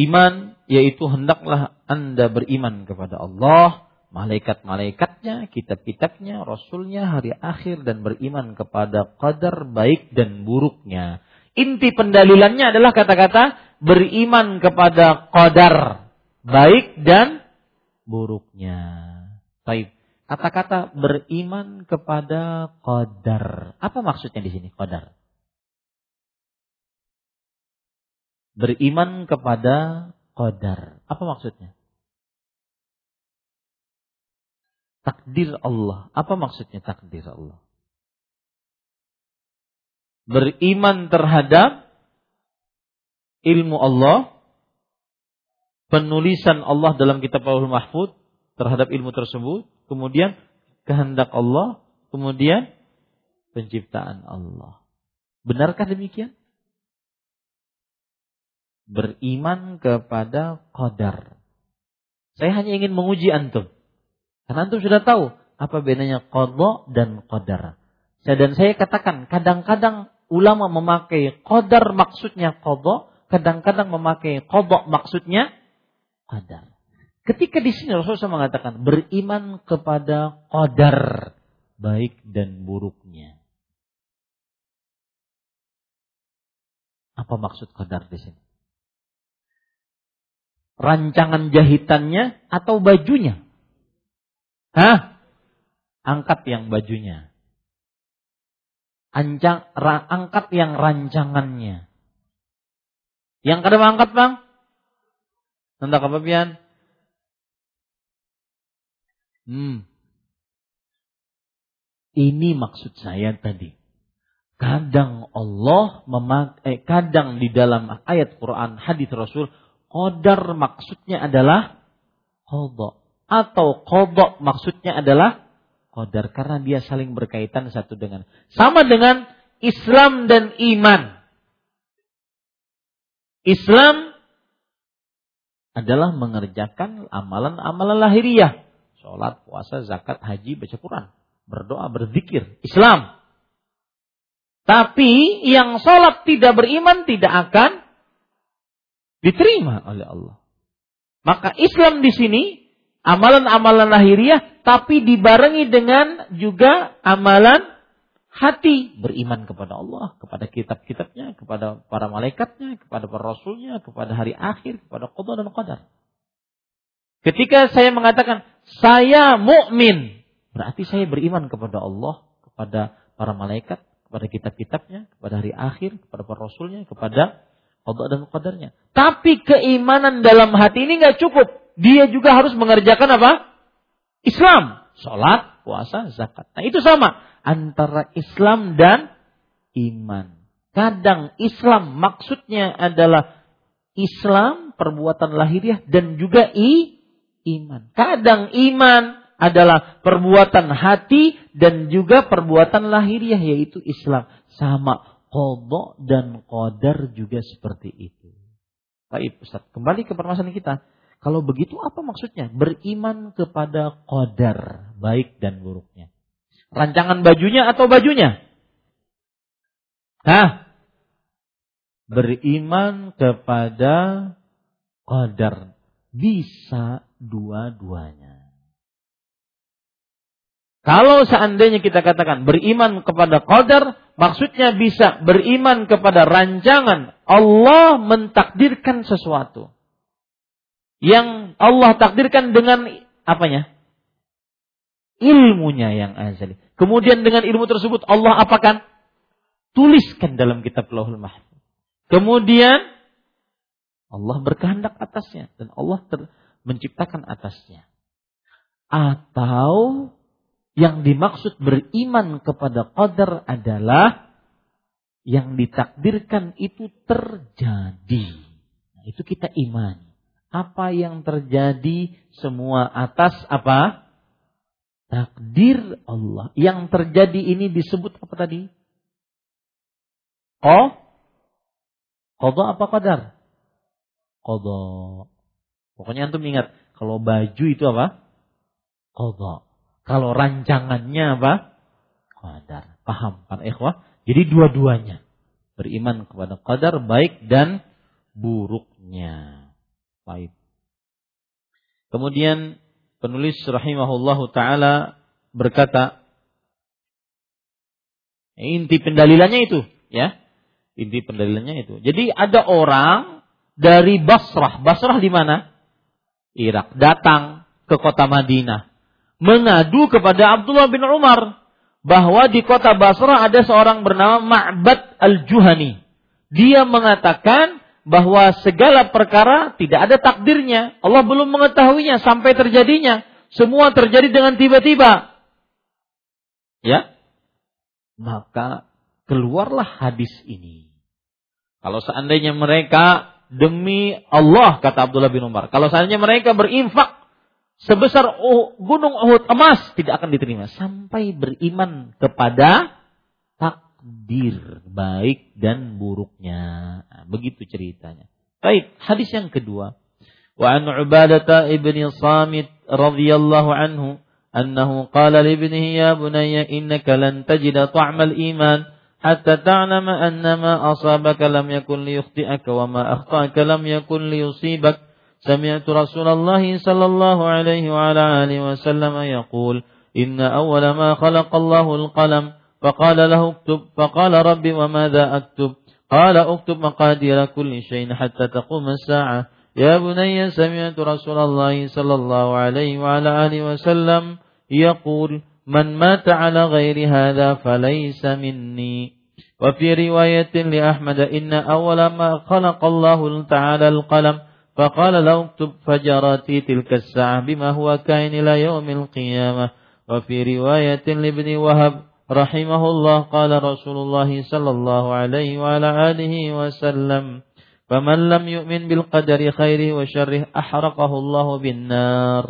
iman, yaitu hendaklah Anda beriman kepada Allah, malaikat-malaikatnya, kitab-kitabnya, rasulnya, hari akhir, dan beriman kepada qadar baik dan buruknya. Inti pendalilannya adalah kata-kata beriman kepada qadar baik dan buruknya. Baik. Kata-kata beriman kepada qadar. Apa maksudnya di sini qadar? Beriman kepada qadar. Apa maksudnya? Takdir Allah. Apa maksudnya takdir Allah? Beriman terhadap ilmu Allah, penulisan Allah dalam kitab Lauhul Mahfuz terhadap ilmu tersebut, kemudian kehendak Allah, kemudian penciptaan Allah. Benarkah demikian? Beriman kepada qadar. Saya hanya ingin menguji antum. Karena antum sudah tahu apa bedanya qadha dan qadar. Dan saya katakan, kadang-kadang ulama memakai qadar maksudnya qadha, kadang-kadang memakai qadha maksudnya qadar. Ketika di sini Rasulullah mengatakan beriman kepada qadar baik dan buruknya. Apa maksud qadar di sini? Rancangan jahitannya atau bajunya? Angkat yang bajunya. Angkat yang rancangannya. Yang kadang angkat, Bang. Tentang kepabian. Ini maksud saya tadi. Kadang Allah kadang di dalam ayat Quran, hadis Rasul, qadar maksudnya adalah qadha. Atau qadha maksudnya adalah qadar. Karena dia saling berkaitan satu dengan. Sama dengan Islam dan iman. Islam adalah mengerjakan amalan-amalan lahiriah. Sholat, puasa, zakat, haji, baca Quran. Berdoa, berzikir. Islam. Tapi yang sholat tidak beriman tidak akan diterima oleh Allah. Maka Islam di sini amalan-amalan lahiriah, tapi dibarengi dengan juga amalan hati. Beriman kepada Allah, kepada kitab-kitabnya, kepada para malaikatnya, kepada para rasulnya, kepada hari akhir, kepada qadha dan qadar. Ketika saya mengatakan, saya mukmin, berarti saya beriman kepada Allah, kepada para malaikat, kepada kitab-kitabnya, kepada hari akhir, kepada para rasulnya, kepada qadha dan qadarnya. Tapi keimanan dalam hati ini gak cukup. Dia juga harus mengerjakan apa? Islam. Sholat, puasa, zakat. Nah itu sama. Antara Islam dan iman. Kadang Islam maksudnya adalah Islam, perbuatan lahiriah, dan juga iman. Kadang iman adalah perbuatan hati dan juga perbuatan lahiriah, yaitu Islam. Sama. Qadha dan qadar juga seperti itu. Baik Ustaz, kembali ke permasalahan kita. Kalau begitu apa maksudnya? Beriman kepada qadar, baik dan buruknya. Rancangan bajunya atau bajunya? Beriman kepada qadar. Bisa dua-duanya. Kalau seandainya kita katakan beriman kepada qadar, maksudnya bisa beriman kepada rancangan. Allah mentakdirkan sesuatu. Yang Allah takdirkan dengan apanya? Ilmunya yang azali. Kemudian dengan ilmu tersebut Allah apakan? Tuliskan dalam kitab Lauhul Mahfuz. Kemudian Allah berkehendak atasnya. Dan Allah menciptakan atasnya. Atau yang dimaksud beriman kepada qadar adalah yang ditakdirkan itu terjadi. Nah, itu kita imani. apa yang terjadi semua atas apa? Takdir Allah. Yang terjadi ini disebut apa tadi? Qadha apa qadar? Qadha. Pokoknya antum ingat, kalau baju itu apa? Qadha. Kalau rancangannya apa? Qadar. Paham para ikhwah? Jadi dua-duanya. Beriman kepada qadar baik dan buruknya. Baik. Kemudian penulis rahimahullahu taala berkata, inti pendalilannya itu, ya. Inti pendalilannya itu. Jadi ada orang dari Basrah. Basrah di mana? Irak. Datang ke kota Madinah, mengadu kepada Abdullah bin Umar bahwa di kota Basrah ada seorang bernama Ma'bad Al-Juhani. Dia mengatakan bahwa segala perkara tidak ada takdirnya. Allah belum mengetahuinya sampai terjadinya. Semua terjadi dengan tiba-tiba. Ya? Maka keluarlah hadis ini. Kalau seandainya mereka demi Allah, kata Abdullah bin Umar, kalau seandainya mereka berinfak sebesar Gunung Uhud emas, tidak akan diterima sampai beriman kepada takdir baik dan buruknya. Nah, begitu ceritanya. Baik, hadis yang kedua. Wa an Ubadah bin Samit radhiyallahu anhu annahu qala li ibnihi ya bunayya innaka lan tajida ta'mal iman hatta ta'lama annama asabaka lam yakun liyukhti'aka wa ma akhta'aka lam yakun liyusibak. سمعت رسول الله صلى الله عليه وعلى آله وسلم يقول إن أول ما خلق الله القلم فقال له اكتب فقال ربي وماذا أكتب قال اكتب مقادير كل شيء حتى تقوم الساعة يا بني سمعت رسول الله صلى الله عليه وعلى آله وسلم يقول من مات على غير هذا فليس مني وفي رواية لأحمد إن أول ما خلق الله تعالى القلم فقال لو اكتب فجراتي تلك الساعة بما هو كائن إلى يوم القيامة وفي رواية لابن وهب رحمه الله قال رسول الله صلى الله عليه وعلى آله وسلم فمن لم يؤمن بالقدر خيره وشره أحرقه الله بالنار.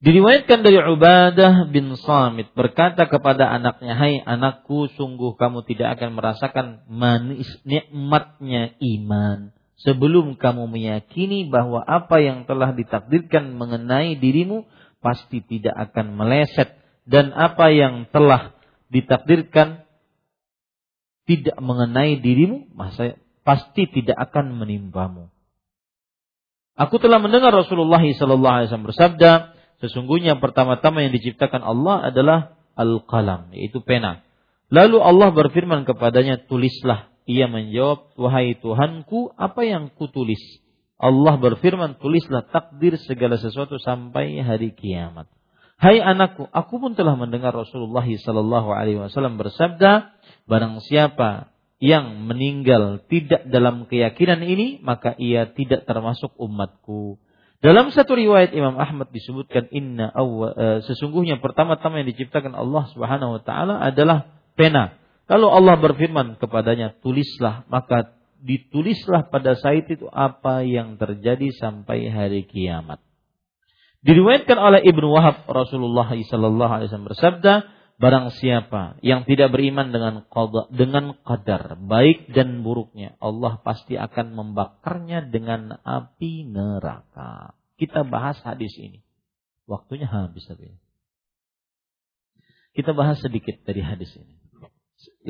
Diriwayatkan dari Ubadah bin Samit berkata kepada anaknya, hai anakku, sungguh kamu tidak akan merasakan manis nikmatnya iman sebelum kamu meyakini bahwa apa yang telah ditakdirkan mengenai dirimu pasti tidak akan meleset. Dan apa yang telah ditakdirkan tidak mengenai dirimu pasti tidak akan menimpamu. Aku telah mendengar Rasulullah SAW bersabda, sesungguhnya pertama-tama yang diciptakan Allah adalah al-qalam, yaitu pena. Lalu Allah berfirman kepadanya, tulislah. Ia menjawab, wahai Tuhanku, apa yang kutulis? Allah berfirman, tulislah takdir segala sesuatu sampai hari kiamat. Hai anakku, aku pun telah mendengar Rasulullah SAW bersabda, barang siapa yang meninggal tidak dalam keyakinan ini, maka ia tidak termasuk umatku. Dalam satu riwayat Imam Ahmad disebutkan, sesungguhnya pertama-tama yang diciptakan Allah SWT adalah pena. Lalu Allah berfirman kepadanya, tulislah, maka ditulislah pada saat itu apa yang terjadi sampai hari kiamat. Diriwayatkan oleh Ibn Wahab, Rasulullah SAW bersabda, barang siapa yang tidak beriman dengan qadar, baik dan buruknya, Allah pasti akan membakarnya dengan api neraka. Kita bahas hadis ini. Waktunya habis tadi. Kita bahas sedikit dari hadis ini.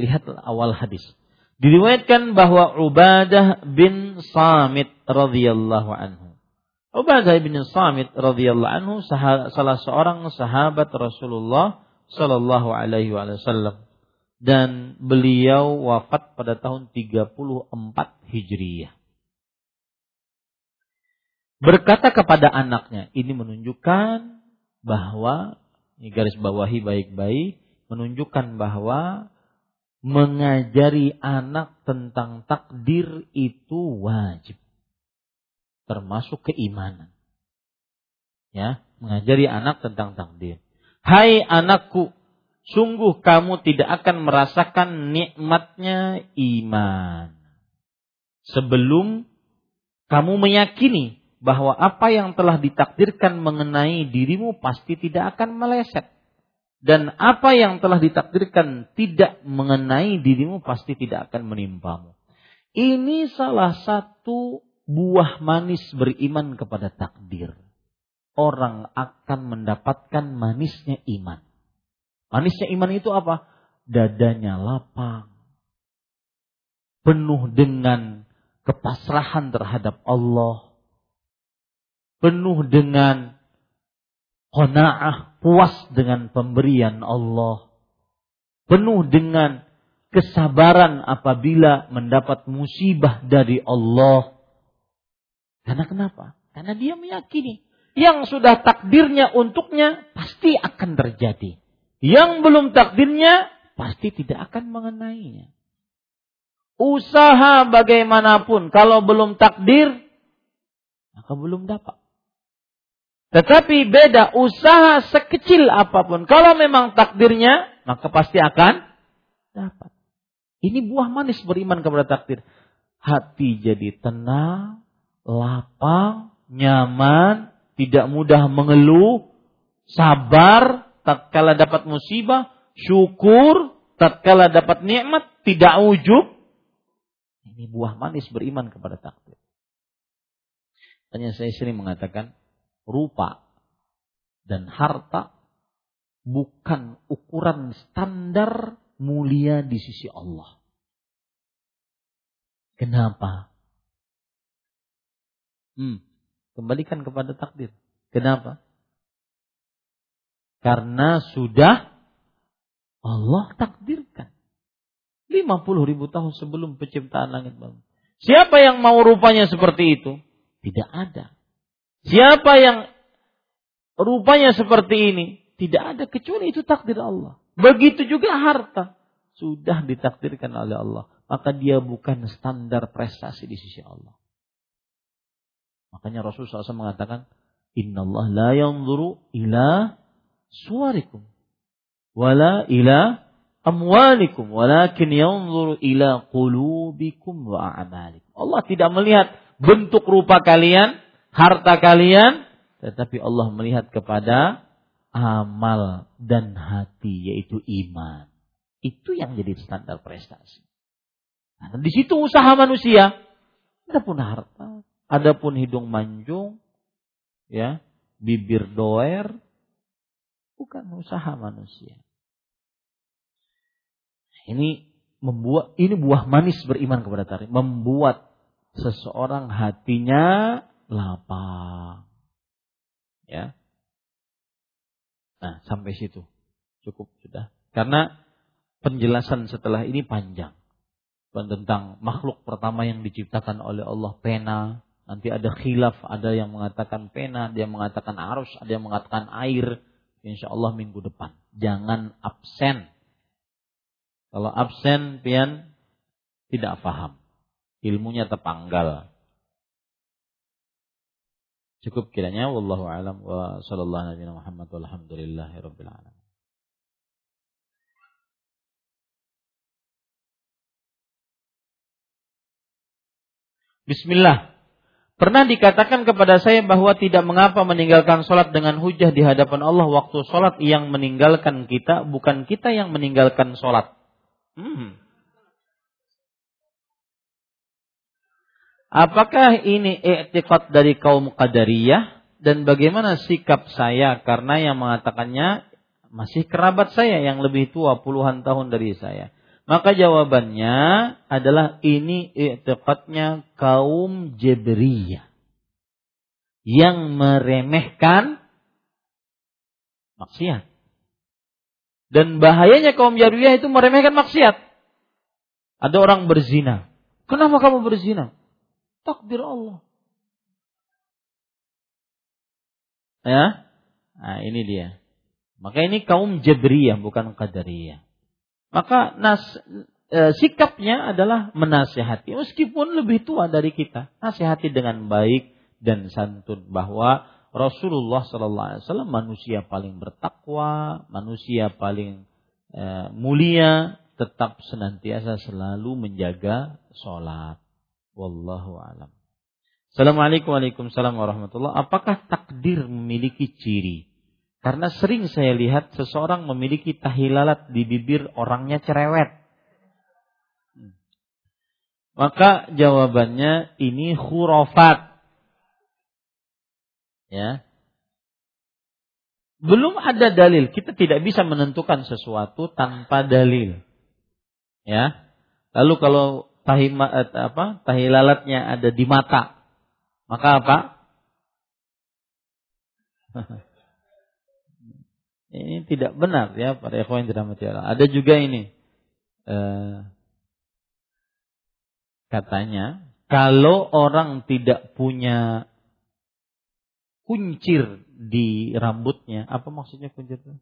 Lihat awal hadis. Diriwayatkan bahwa Ubadah bin Samit radhiyallahu anhu. Ubadah bin Samit radhiyallahu anhu salah seorang sahabat Rasulullah sallallahu alaihi wasallam dan beliau wafat pada tahun 34 Hijriah. Berkata kepada anaknya, ini menunjukkan bahwa, ini garis bawahi baik-baik, menunjukkan bahwa mengajari anak tentang takdir itu wajib, termasuk keimanan. Ya, mengajari anak tentang takdir. Hai anakku, sungguh kamu tidak akan merasakan nikmatnya iman sebelum kamu meyakini bahwa apa yang telah ditakdirkan mengenai dirimu pasti tidak akan meleset. Dan apa yang telah ditakdirkan tidak mengenai dirimu pasti tidak akan menimpamu. Ini salah satu buah manis beriman kepada takdir. Orang akan mendapatkan manisnya iman. Manisnya iman itu apa? Dadanya lapang, penuh dengan kepasrahan terhadap Allah, penuh dengan qanaah, puas dengan pemberian Allah, penuh dengan kesabaran apabila mendapat musibah dari Allah. Karena kenapa? Karena dia meyakini yang sudah takdirnya untuknya pasti akan terjadi. Yang belum takdirnya pasti tidak akan mengenainya. Usaha bagaimanapun, kalau belum takdir, maka belum dapat. Tetapi beda usaha sekecil apapun, kalau memang takdirnya, maka pasti akan dapat. Ini buah manis beriman kepada takdir. Hati jadi tenang, lapang, nyaman, tidak mudah mengeluh, sabar tatkala dapat musibah, syukur tatkala dapat nikmat, tidak ujub. Ini buah manis beriman kepada takdir. Hanya saya sering mengatakan, rupa dan harta bukan ukuran standar mulia di sisi Allah. Kenapa? Kembalikan kepada takdir. Kenapa? Karena sudah Allah takdirkan 50.000 tahun sebelum penciptaan langit bumi. Siapa yang mau rupanya seperti itu? Tidak ada. Siapa yang rupanya seperti ini? Tidak ada, kecuali itu takdir Allah. Begitu juga harta, sudah ditakdirkan oleh Allah, maka dia bukan standar prestasi di sisi Allah. Makanya Rasulullah SAW mengatakan, Innallaha la yanzuru ila suwarikum wala ila amwalikum walakin yanzuru ila qulubikum wa a'malikum. Allah tidak melihat bentuk rupa kalian, harta kalian, tetapi Allah melihat kepada amal dan hati, yaitu iman. Itu yang jadi standar prestasi. Nah, di situ usaha manusia. Adapun harta, adapun hidung mancung, ya, bibir doer, bukan usaha manusia. Ini buah manis beriman kepada takdir, membuat seseorang hatinya lapang. Ya. Nah, sampai situ cukup sudah. Karena penjelasan setelah ini panjang tentang makhluk pertama yang diciptakan oleh Allah, pena. Nanti ada khilaf, ada yang mengatakan pena, ada yang mengatakan arus, ada yang mengatakan air. Insyaallah minggu depan. Jangan absen. Kalau absen, pian tidak paham. Ilmunya terpanggal. Cukup kiranya. Wallahu a'lam wa sallallahu alaihi wa Muhammad walhamdulillahirabbil alamin. Bismillah. Pernah dikatakan kepada saya bahwa tidak mengapa meninggalkan sholat dengan hujah di hadapan Allah waktu sholat, yang meninggalkan kita, bukan kita yang meninggalkan sholat. Apakah ini i'tiqad dari kaum Qadariyah? Dan bagaimana sikap saya karena yang mengatakannya masih kerabat saya yang lebih tua puluhan tahun dari saya? Maka jawabannya adalah ini i'tiqadnya kaum Jabriyah yang meremehkan maksiat. Dan bahayanya kaum Jabriyah itu meremehkan maksiat. Ada orang berzina. Kenapa kamu berzina? Takdir Allah. Ya. Nah, ini dia. Maka ini kaum Jabriyah, bukan Qadariyah. Maka sikapnya adalah menasihati. Meskipun lebih tua dari kita, nasihati dengan baik dan santun bahwa Rasulullah SAW manusia paling bertakwa, manusia paling mulia, tetap senantiasa selalu menjaga sholat. Wallahu a'lam. Assalamualaikum warahmatullahi wabarakatuh. Apakah takdir memiliki ciri? Karena sering saya lihat seseorang memiliki tahilalat di bibir, orangnya cerewet. Maka jawabannya ini khurafat. Ya. Belum ada dalil. Kita tidak bisa menentukan sesuatu tanpa dalil. Ya. Lalu kalau tahilalatnya ada di mata, maka apa? Ini tidak benar ya para ikhwan dirahmati Allah. Ada juga ini. Katanya kalau orang tidak punya kuncir di rambutnya, apa maksudnya kuncir itu?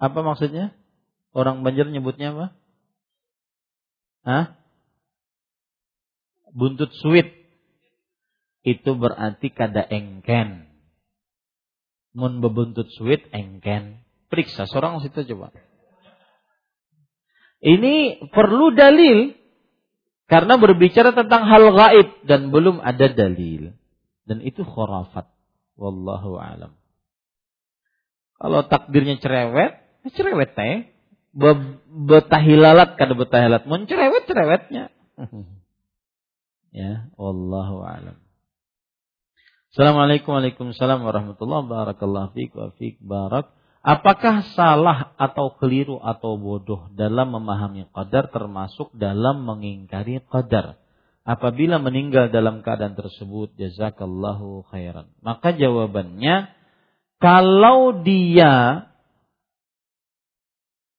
Apa maksudnya? Orang Banjar nyebutnya apa? Hah? Buntut suwit. Itu berarti kada engken. Mun bebuntut suwit engken. Periksa seorang situ coba. Ini perlu dalil karena berbicara tentang hal gaib dan belum ada dalil. Dan itu khurafat. Wallahu a'lam. Kalau takdirnya cerewet, cerewet teh. Betahilalat kada betahilalat. Mun cerewet-cerewetnya. Ya, wallahu a'lam. Assalamualaikum warahmatullahi wabarakatuh. Barak. Apakah salah atau keliru atau bodoh dalam memahami qadar termasuk dalam mengingkari qadar? Apabila meninggal dalam keadaan tersebut, jazakallahu khairan. Maka jawabannya, kalau dia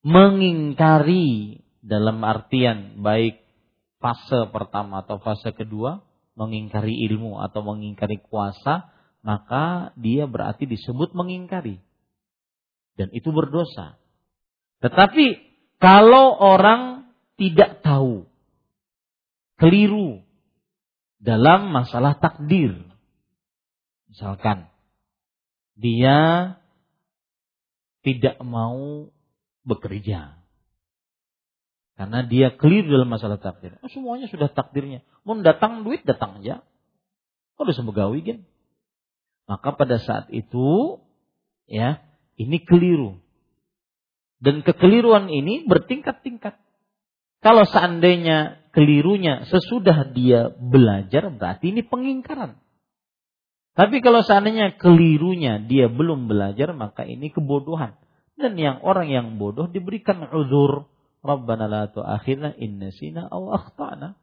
mengingkari dalam artian baik fase pertama atau fase kedua, mengingkari ilmu atau mengingkari kuasa, maka dia berarti disebut mengingkari. Dan itu berdosa. Tetapi kalau orang tidak tahu, keliru dalam masalah takdir. Misalkan dia tidak mau bekerja karena dia keliru dalam masalah takdir. Semuanya sudah takdirnya. Mau datang duit datang aja. Udah semegawi kan. Maka pada saat itu ya, ini keliru. Dan kekeliruan ini bertingkat-tingkat. Kalau seandainya kelirunya sesudah dia belajar, berarti ini pengingkaran. Tapi kalau seandainya kelirunya dia belum belajar, maka ini kebodohan. Dan yang orang yang bodoh diberikan uzur. Rabbana la tu'akhidna in nasina aw akhtana.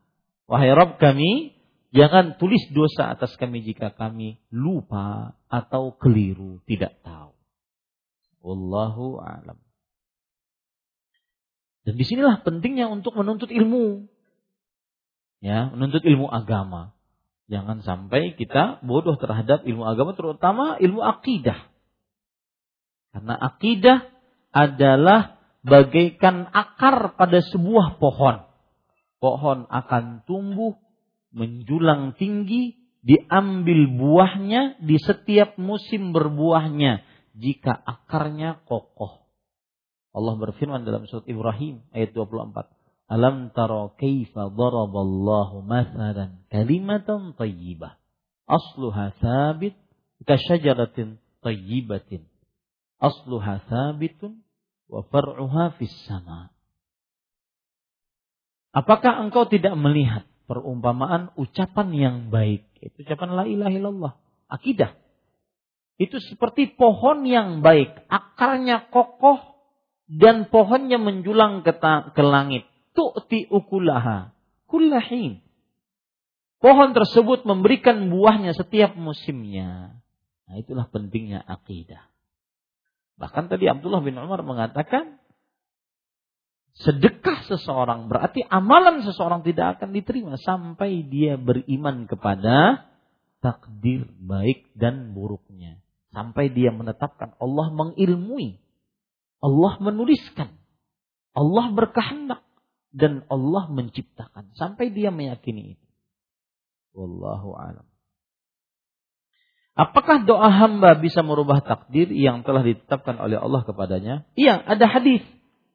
Wahai Rabb kami, jangan tulis dosa atas kami jika kami lupa atau keliru, tidak tahu. Wallahu a'lam. Dan disinilah pentingnya untuk menuntut ilmu. Ya, menuntut ilmu agama. Jangan sampai kita bodoh terhadap ilmu agama, terutama ilmu akidah. Karena akidah adalah bagaikan akar pada sebuah pohon. Pohon akan tumbuh, menjulang tinggi, diambil buahnya di setiap musim berbuahnya. Jika akarnya kokoh. Allah berfirman dalam surat Ibrahim ayat 24. Alam taro kaifa daraballahu mathalan kalimatan thayyibah asluha thabit ka syajaratin thayyibatin asluha thabitun wa far'uha fis sama. Apakah engkau tidak melihat perumpamaan ucapan yang baik? Itu ucapan la ilaha illallah, akidah. Itu seperti pohon yang baik, akarnya kokoh dan pohonnya menjulang ke langit. Tu'ti ukulaha kullahin. Pohon tersebut memberikan buahnya setiap musimnya. Nah itulah pentingnya akidah. Bahkan tadi Abdullah bin Umar mengatakan, sedekah seseorang berarti amalan seseorang tidak akan diterima sampai dia beriman kepada takdir baik dan buruknya. Sampai dia menetapkan Allah mengilmui, Allah menuliskan, Allah berkehendak, dan Allah menciptakan. Sampai dia meyakini itu. Wallahu a'lam. Apakah doa hamba bisa merubah takdir yang telah ditetapkan oleh Allah kepadanya? Iya, ada hadis.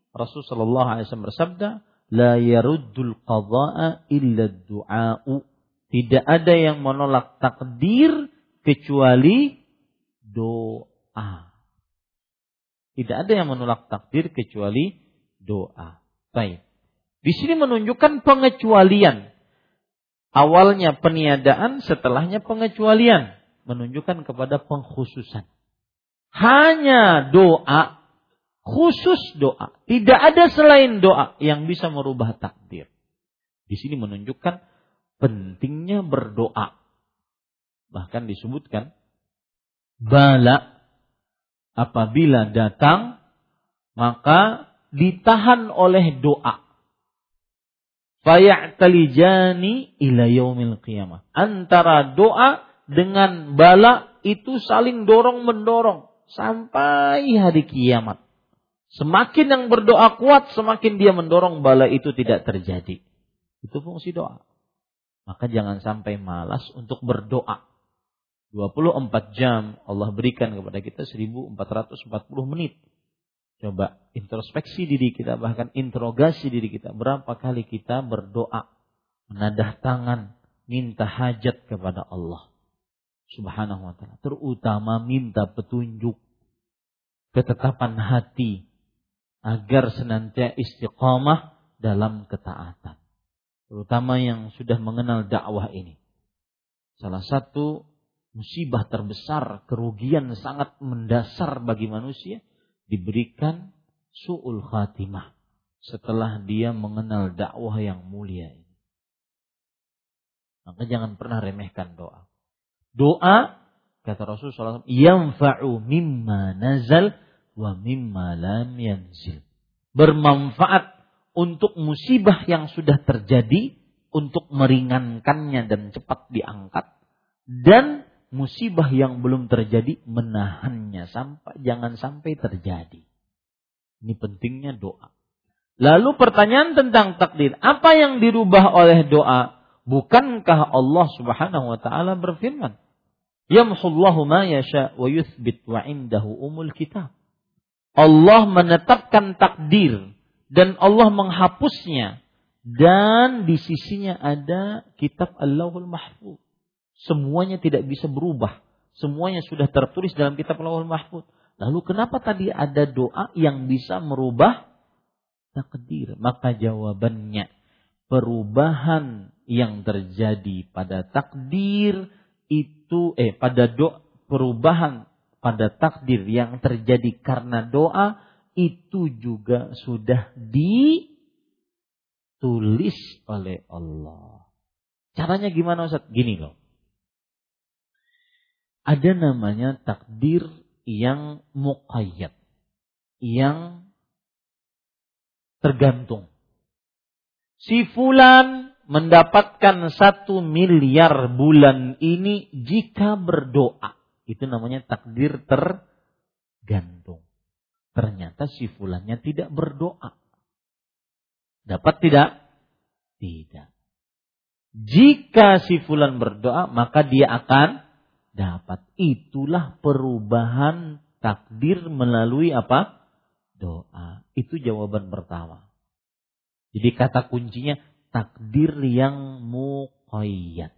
Rasulullah SAW bersabda, la yaruddul qadha'a illa ad-du'a'u. Tidak ada yang menolak takdir kecuali doa. Tidak ada yang menolak takdir kecuali doa. Baik. Di sini menunjukkan pengecualian. Awalnya peniadaan, setelahnya pengecualian. Menunjukkan kepada pengkhususan. Hanya doa, khusus doa. Tidak ada selain doa yang bisa merubah takdir. Di sini menunjukkan pentingnya berdoa. Bahkan disebutkan, bala apabila datang, maka ditahan oleh doa. Faya'talijani ila yaumil qiyamah. Antara doa dengan bala itu saling dorong-mendorong sampai hari kiamat. Semakin yang berdoa kuat, semakin dia mendorong bala itu tidak terjadi. Itu fungsi doa. Maka jangan sampai malas untuk berdoa. 24 jam Allah berikan kepada kita 1440 menit. Coba introspeksi diri kita, bahkan interogasi diri kita. Berapa kali kita berdoa, menadah tangan, minta hajat kepada Allah Subhanahu wa ta'ala. Terutama minta petunjuk, ketetapan hati, agar senantiasa istiqamah dalam ketaatan. Terutama yang sudah mengenal dakwah ini. Salah satu musibah terbesar, kerugian sangat mendasar bagi manusia, diberikan su'ul khatimah setelah dia mengenal dakwah yang mulia ini. Maka jangan pernah remehkan doa. Doa, kata Rasulullah SAW, yanfa'u mimma nazal wa mimma lam yanzil. Bermanfaat untuk musibah yang sudah terjadi, untuk meringankannya dan cepat diangkat, dan musibah yang belum terjadi menahannya sampai jangan sampai terjadi. Ini pentingnya doa. Lalu pertanyaan tentang takdir, apa yang dirubah oleh doa? Bukankah Allah Subhanahu wa taala berfirman, "Yamhullahu ma yasha wa yuthbit wa indahu umul kitab." Allah menetapkan takdir dan Allah menghapusnya, dan di sisinya ada kitab Allahul Mahfuz. Semuanya tidak bisa berubah. Semuanya sudah tertulis dalam kitab Lauhul Mahfuz. Lalu kenapa tadi ada doa yang bisa merubah takdir? Maka jawabannya, perubahan yang terjadi pada takdir itu perubahan pada takdir yang terjadi karena doa itu juga sudah ditulis oleh Allah. Caranya gimana, Ustaz? Gini loh. Ada namanya takdir yang muqayyad, yang tergantung. Si fulan mendapatkan 1 miliar bulan ini jika berdoa. Itu namanya takdir tergantung. Ternyata si fulannya tidak berdoa. Dapat tidak? Tidak. Jika si fulan berdoa, maka dia akan dapat. Itulah perubahan takdir melalui apa? Doa. Itu jawaban pertama. Jadi kata kuncinya takdir yang muqayyad.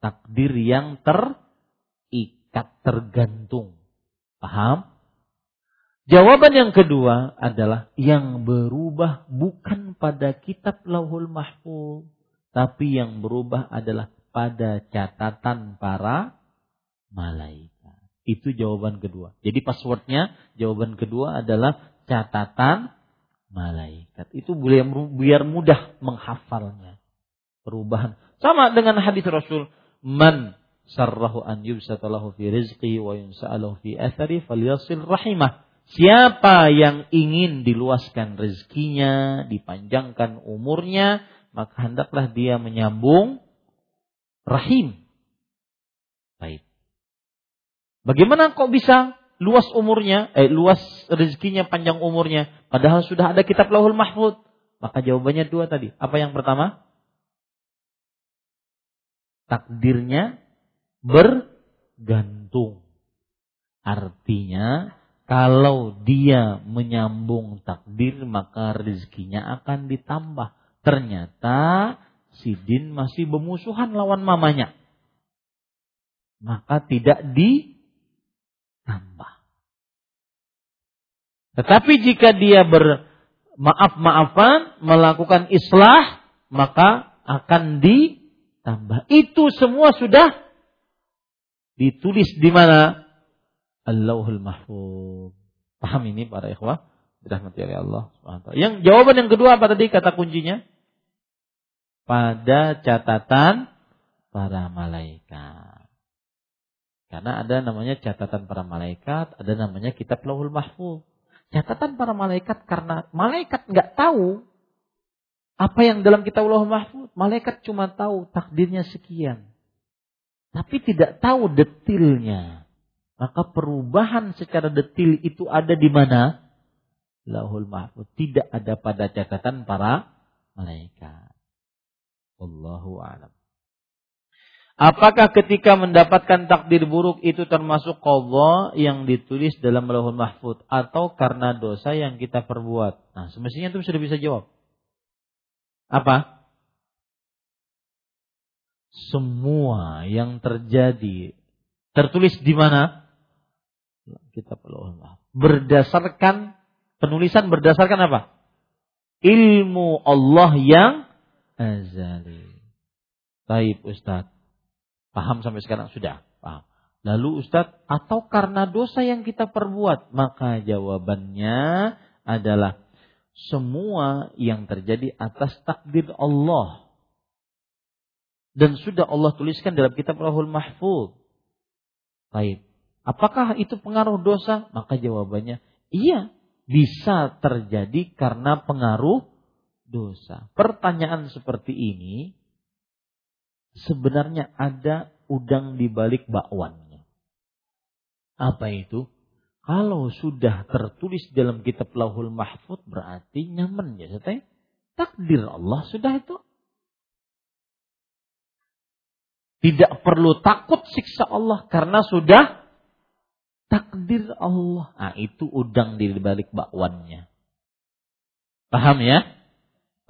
Takdir yang terikat, tergantung. Paham? Jawaban yang kedua adalah yang berubah bukan pada kitab Lauhul Mahfuz, tapi yang berubah adalah pada catatan para malaikat. Itu jawaban kedua. Jadi passwordnya jawaban kedua adalah catatan malaikat. Itu biar mudah menghafalnya. Perubahan. Sama dengan hadis Rasul. Man sarrahu an yubsatalahu fi rizqi wa yunsa'alahu fi athari falyasil rahimah. Siapa yang ingin diluaskan rezekinya, dipanjangkan umurnya, maka hendaklah dia menyambung rahim. Baik. Bagaimana kok bisa luas umurnya, luas rezekinya, panjang umurnya, padahal sudah ada kitab Lauhul Mahfuz? Maka jawabannya dua tadi. Apa yang pertama? Takdirnya bergantung. Artinya Kalau dia menyambung takdir, maka rezekinya akan ditambah. Ternyata si Din masih bermusuhan lawan mamanya. Maka tidak ditambah. Tetapi jika dia bermaaf-maafan, melakukan islah, maka akan ditambah. Itu semua sudah ditulis di mana? Allahul Mahfuz. Paham ini para ikhwah? Dirahmati oleh Allah Subhanahu wa taala. Yang jawaban yang kedua apa tadi kata kuncinya? Pada catatan para malaikat. Karena ada namanya catatan para malaikat, ada namanya kitab Lauhul Mahfuz. Catatan para malaikat karena malaikat enggak tahu apa yang dalam kitab Lauhul Mahfuz. Malaikat cuma tahu takdirnya sekian. Tapi tidak tahu detailnya. Maka perubahan secara detil itu ada di mana? Lauhul Mahfuz. Tidak ada pada catatan para malaikat. Wallahu a'lam. Apakah ketika mendapatkan takdir buruk itu termasuk qadha yang ditulis dalam Lauhul Mahfuz atau karena dosa yang kita perbuat? Nah, semestinya itu sudah bisa jawab. Apa? Semua yang terjadi tertulis di mana? Kitab Lauhul Mahfuz. Berdasarkan penulisan berdasarkan apa? Ilmu Allah yang azali. Taib Ustaz. Paham sampai sekarang? Sudah paham. Lalu Ustaz, atau karena dosa yang kita perbuat? Maka jawabannya adalah semua yang terjadi atas takdir Allah. Dan sudah Allah tuliskan dalam kitab Lauhul Mahfuz. Taib. Apakah itu pengaruh dosa? Maka jawabannya iya. Bisa terjadi karena pengaruh dosa. Pertanyaan seperti ini sebenarnya ada udang di balik bakwannya. Apa itu? Kalau sudah tertulis dalam kitab Lauhul Mahfuz berarti nyaman ya. Takdir Allah sudah itu. Tidak perlu takut siksa Allah karena sudah takdir Allah. Nah, itu udang di balik bakwannya. Paham ya?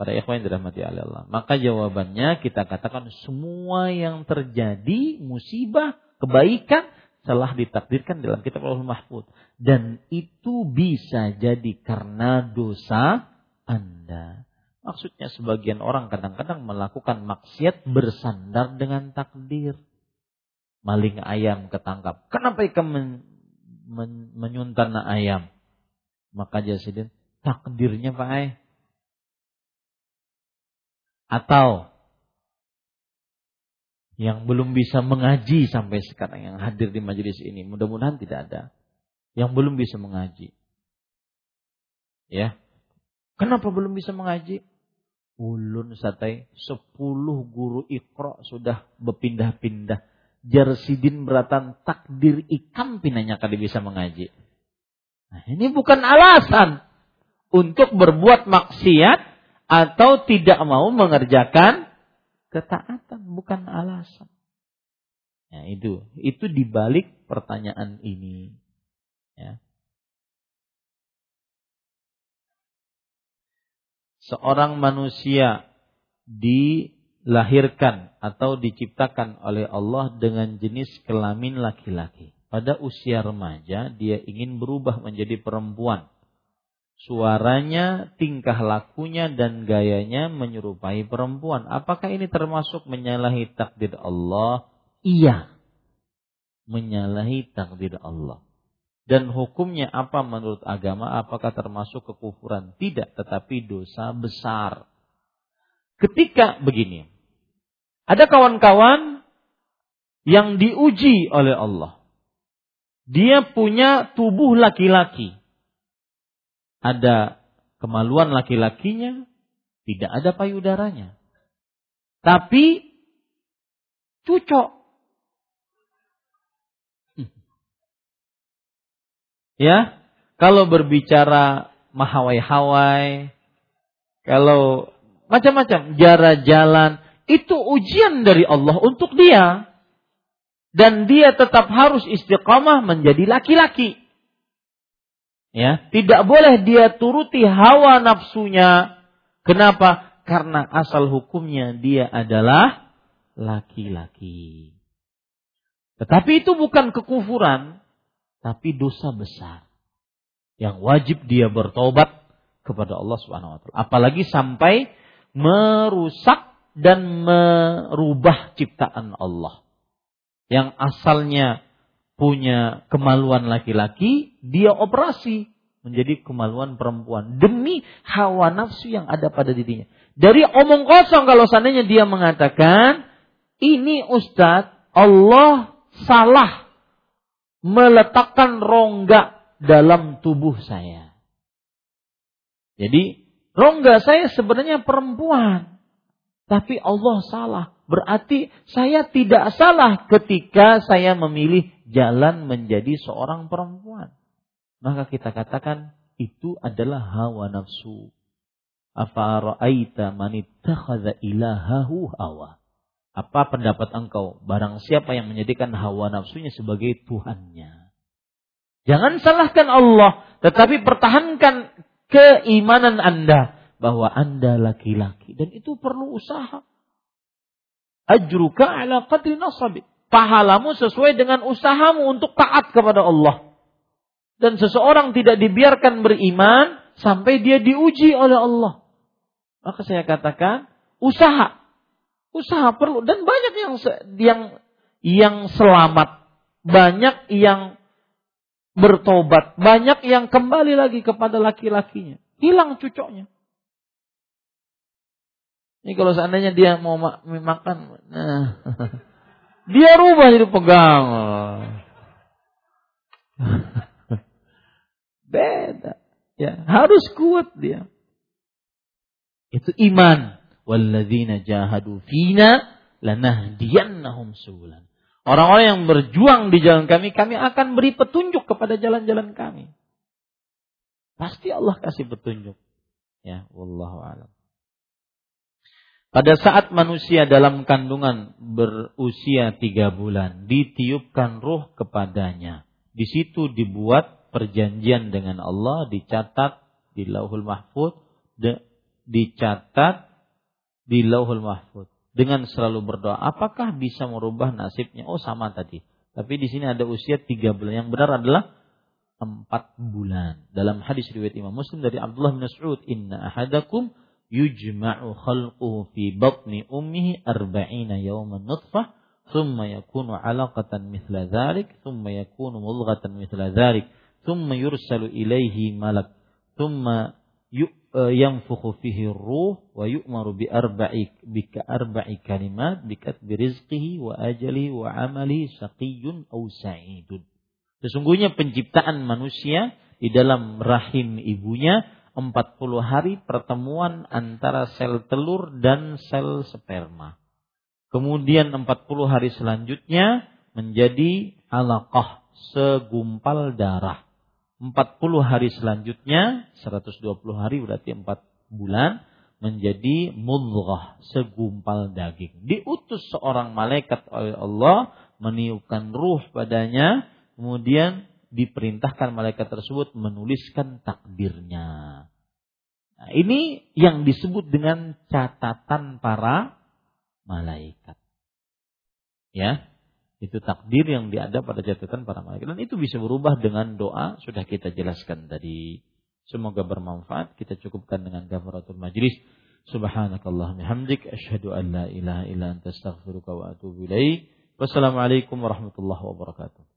Para ikhwan dirahmati Allah. Maka jawabannya kita katakan semua yang terjadi musibah, kebaikan telah ditakdirkan dalam kitab Lauhul Mahfuz. Dan itu bisa jadi karena dosa Anda. Maksudnya sebagian orang kadang-kadang melakukan maksiat bersandar dengan takdir. Maling ayam ketangkap. Kenapa ikan menyuntan ayam? Maka jasidin takdirnya Pak Ay. Atau yang belum bisa mengaji sampai sekarang yang hadir di majelis ini, mudah-mudahan tidak ada yang belum bisa mengaji. Ya. Kenapa belum bisa mengaji? Ulun satai 10 guru Iqra sudah berpindah-pindah. Jarsidin beratan takdir ikam pinanya kada bisa mengaji. Nah, ini bukan alasan untuk berbuat maksiat atau tidak mau mengerjakan ketaatan, bukan alasan. Ya, itu dibalik pertanyaan ini. Ya. Seorang manusia dilahirkan atau diciptakan oleh Allah dengan jenis kelamin laki-laki. Pada usia remaja dia ingin berubah menjadi perempuan. Suaranya, tingkah lakunya dan gayanya menyerupai perempuan. Apakah ini termasuk menyalahi takdir Allah? Iya. Menyalahi takdir Allah. Dan hukumnya apa menurut agama? Apakah termasuk kekufuran? Tidak, tetapi dosa besar. Ketika begini, ada kawan-kawan yang diuji oleh Allah. Dia punya tubuh laki-laki. Ada kemaluan laki-lakinya, tidak ada payudaranya. Tapi cucok. Ya, kalau berbicara mahawai-hawai, kalau macam-macam, jarak jalan, itu ujian dari Allah untuk dia. Dan dia tetap harus istiqamah menjadi laki-laki. Ya, tidak boleh dia turuti hawa nafsunya. Kenapa? Karena asal hukumnya dia adalah laki-laki. Tetapi itu bukan kekufuran, tapi dosa besar yang wajib dia bertobat kepada Allah Subhanahu wa taala. Apalagi sampai merusak dan merubah ciptaan Allah. Yang asalnya punya kemaluan laki-laki, dia operasi menjadi kemaluan perempuan demi hawa nafsu yang ada pada dirinya. Dari omong kosong kalau seandainya dia mengatakan, ini Ustadz, Allah salah meletakkan rongga dalam tubuh saya. Jadi rongga saya sebenarnya perempuan, tapi Allah salah. Berarti saya tidak salah ketika saya memilih jalan menjadi seorang perempuan. Maka kita katakan itu adalah hawa nafsu. Afara'aita man ittakhadha ilahahu hawa. Apa pendapat engkau? Barang siapa yang menjadikan hawa nafsunya sebagai Tuhannya. Jangan salahkan Allah, tetapi pertahankan keimanan Anda bahwa Anda laki-laki. Dan itu perlu usaha. Ajruka ala qadri nasabik. Pahalamu sesuai dengan usahamu untuk taat kepada Allah. Dan seseorang tidak dibiarkan beriman sampai dia diuji oleh Allah. Maka saya katakan usaha. Usaha perlu. Dan banyak yang selamat. Banyak yang bertobat. Banyak yang kembali lagi kepada laki-lakinya. Hilang cucoknya. Ini kalau seandainya dia mau makan. Nah. Dia rubah jadi pegang. Beda. Ya, harus kuat dia. Itu iman. Walladzina jahadu fina lanahdiyannahum subulan. Orang-orang yang berjuang di jalan kami akan beri petunjuk kepada jalan-jalan kami. Pasti Allah kasih petunjuk. Ya, wallahu a'lam. Pada saat manusia dalam kandungan berusia 3 bulan, ditiupkan ruh kepadanya. Di situ dibuat perjanjian dengan Allah, dicatat di Lauhul Mahfuz, dengan selalu berdoa. Apakah bisa merubah nasibnya? Oh, sama tadi. Tapi di sini ada usia 3 bulan. Yang benar adalah 4 bulan. Dalam hadis riwayat Imam Muslim dari Abdullah bin Mas'ud, "Inna ahadakum yujma'u khalquhu fi batni ummihi 40 yawman nutfah thumma yakunu 'alaqatan mithla dhalik thumma yakunu mudghatan mithla dhalik thumma yursalu ilayhi malak thumma yanfukhu fihi ar-ruh wa yu'maru bi 40 kalimat bikatbi rizqihi wa ajalihi wa 'amalihi shaqiyyun aw sa'idun." Sesungguhnya penciptaan manusia di dalam rahim ibunya 40 hari pertemuan antara sel telur dan sel sperma. Kemudian 40 hari selanjutnya menjadi alaqah, segumpal darah. 40 hari selanjutnya, 120 hari berarti 4 bulan, menjadi mudghah, segumpal daging. Diutus seorang malaikat oleh Allah, meniupkan ruh padanya, kemudian diperintahkan malaikat tersebut menuliskan takdirnya. Nah, ini yang disebut dengan catatan para malaikat. Ya, itu takdir yang ada pada catatan para malaikat. Dan itu bisa berubah dengan doa, sudah kita jelaskan tadi. Semoga bermanfaat. Kita cukupkan dengan kafaratul majlis. Subhanakallahumma hamdik asyhadu an la ilaha illa anta astaghfiruka wa atubu ilaik. Wassalamualaikum warahmatullahi wabarakatuh.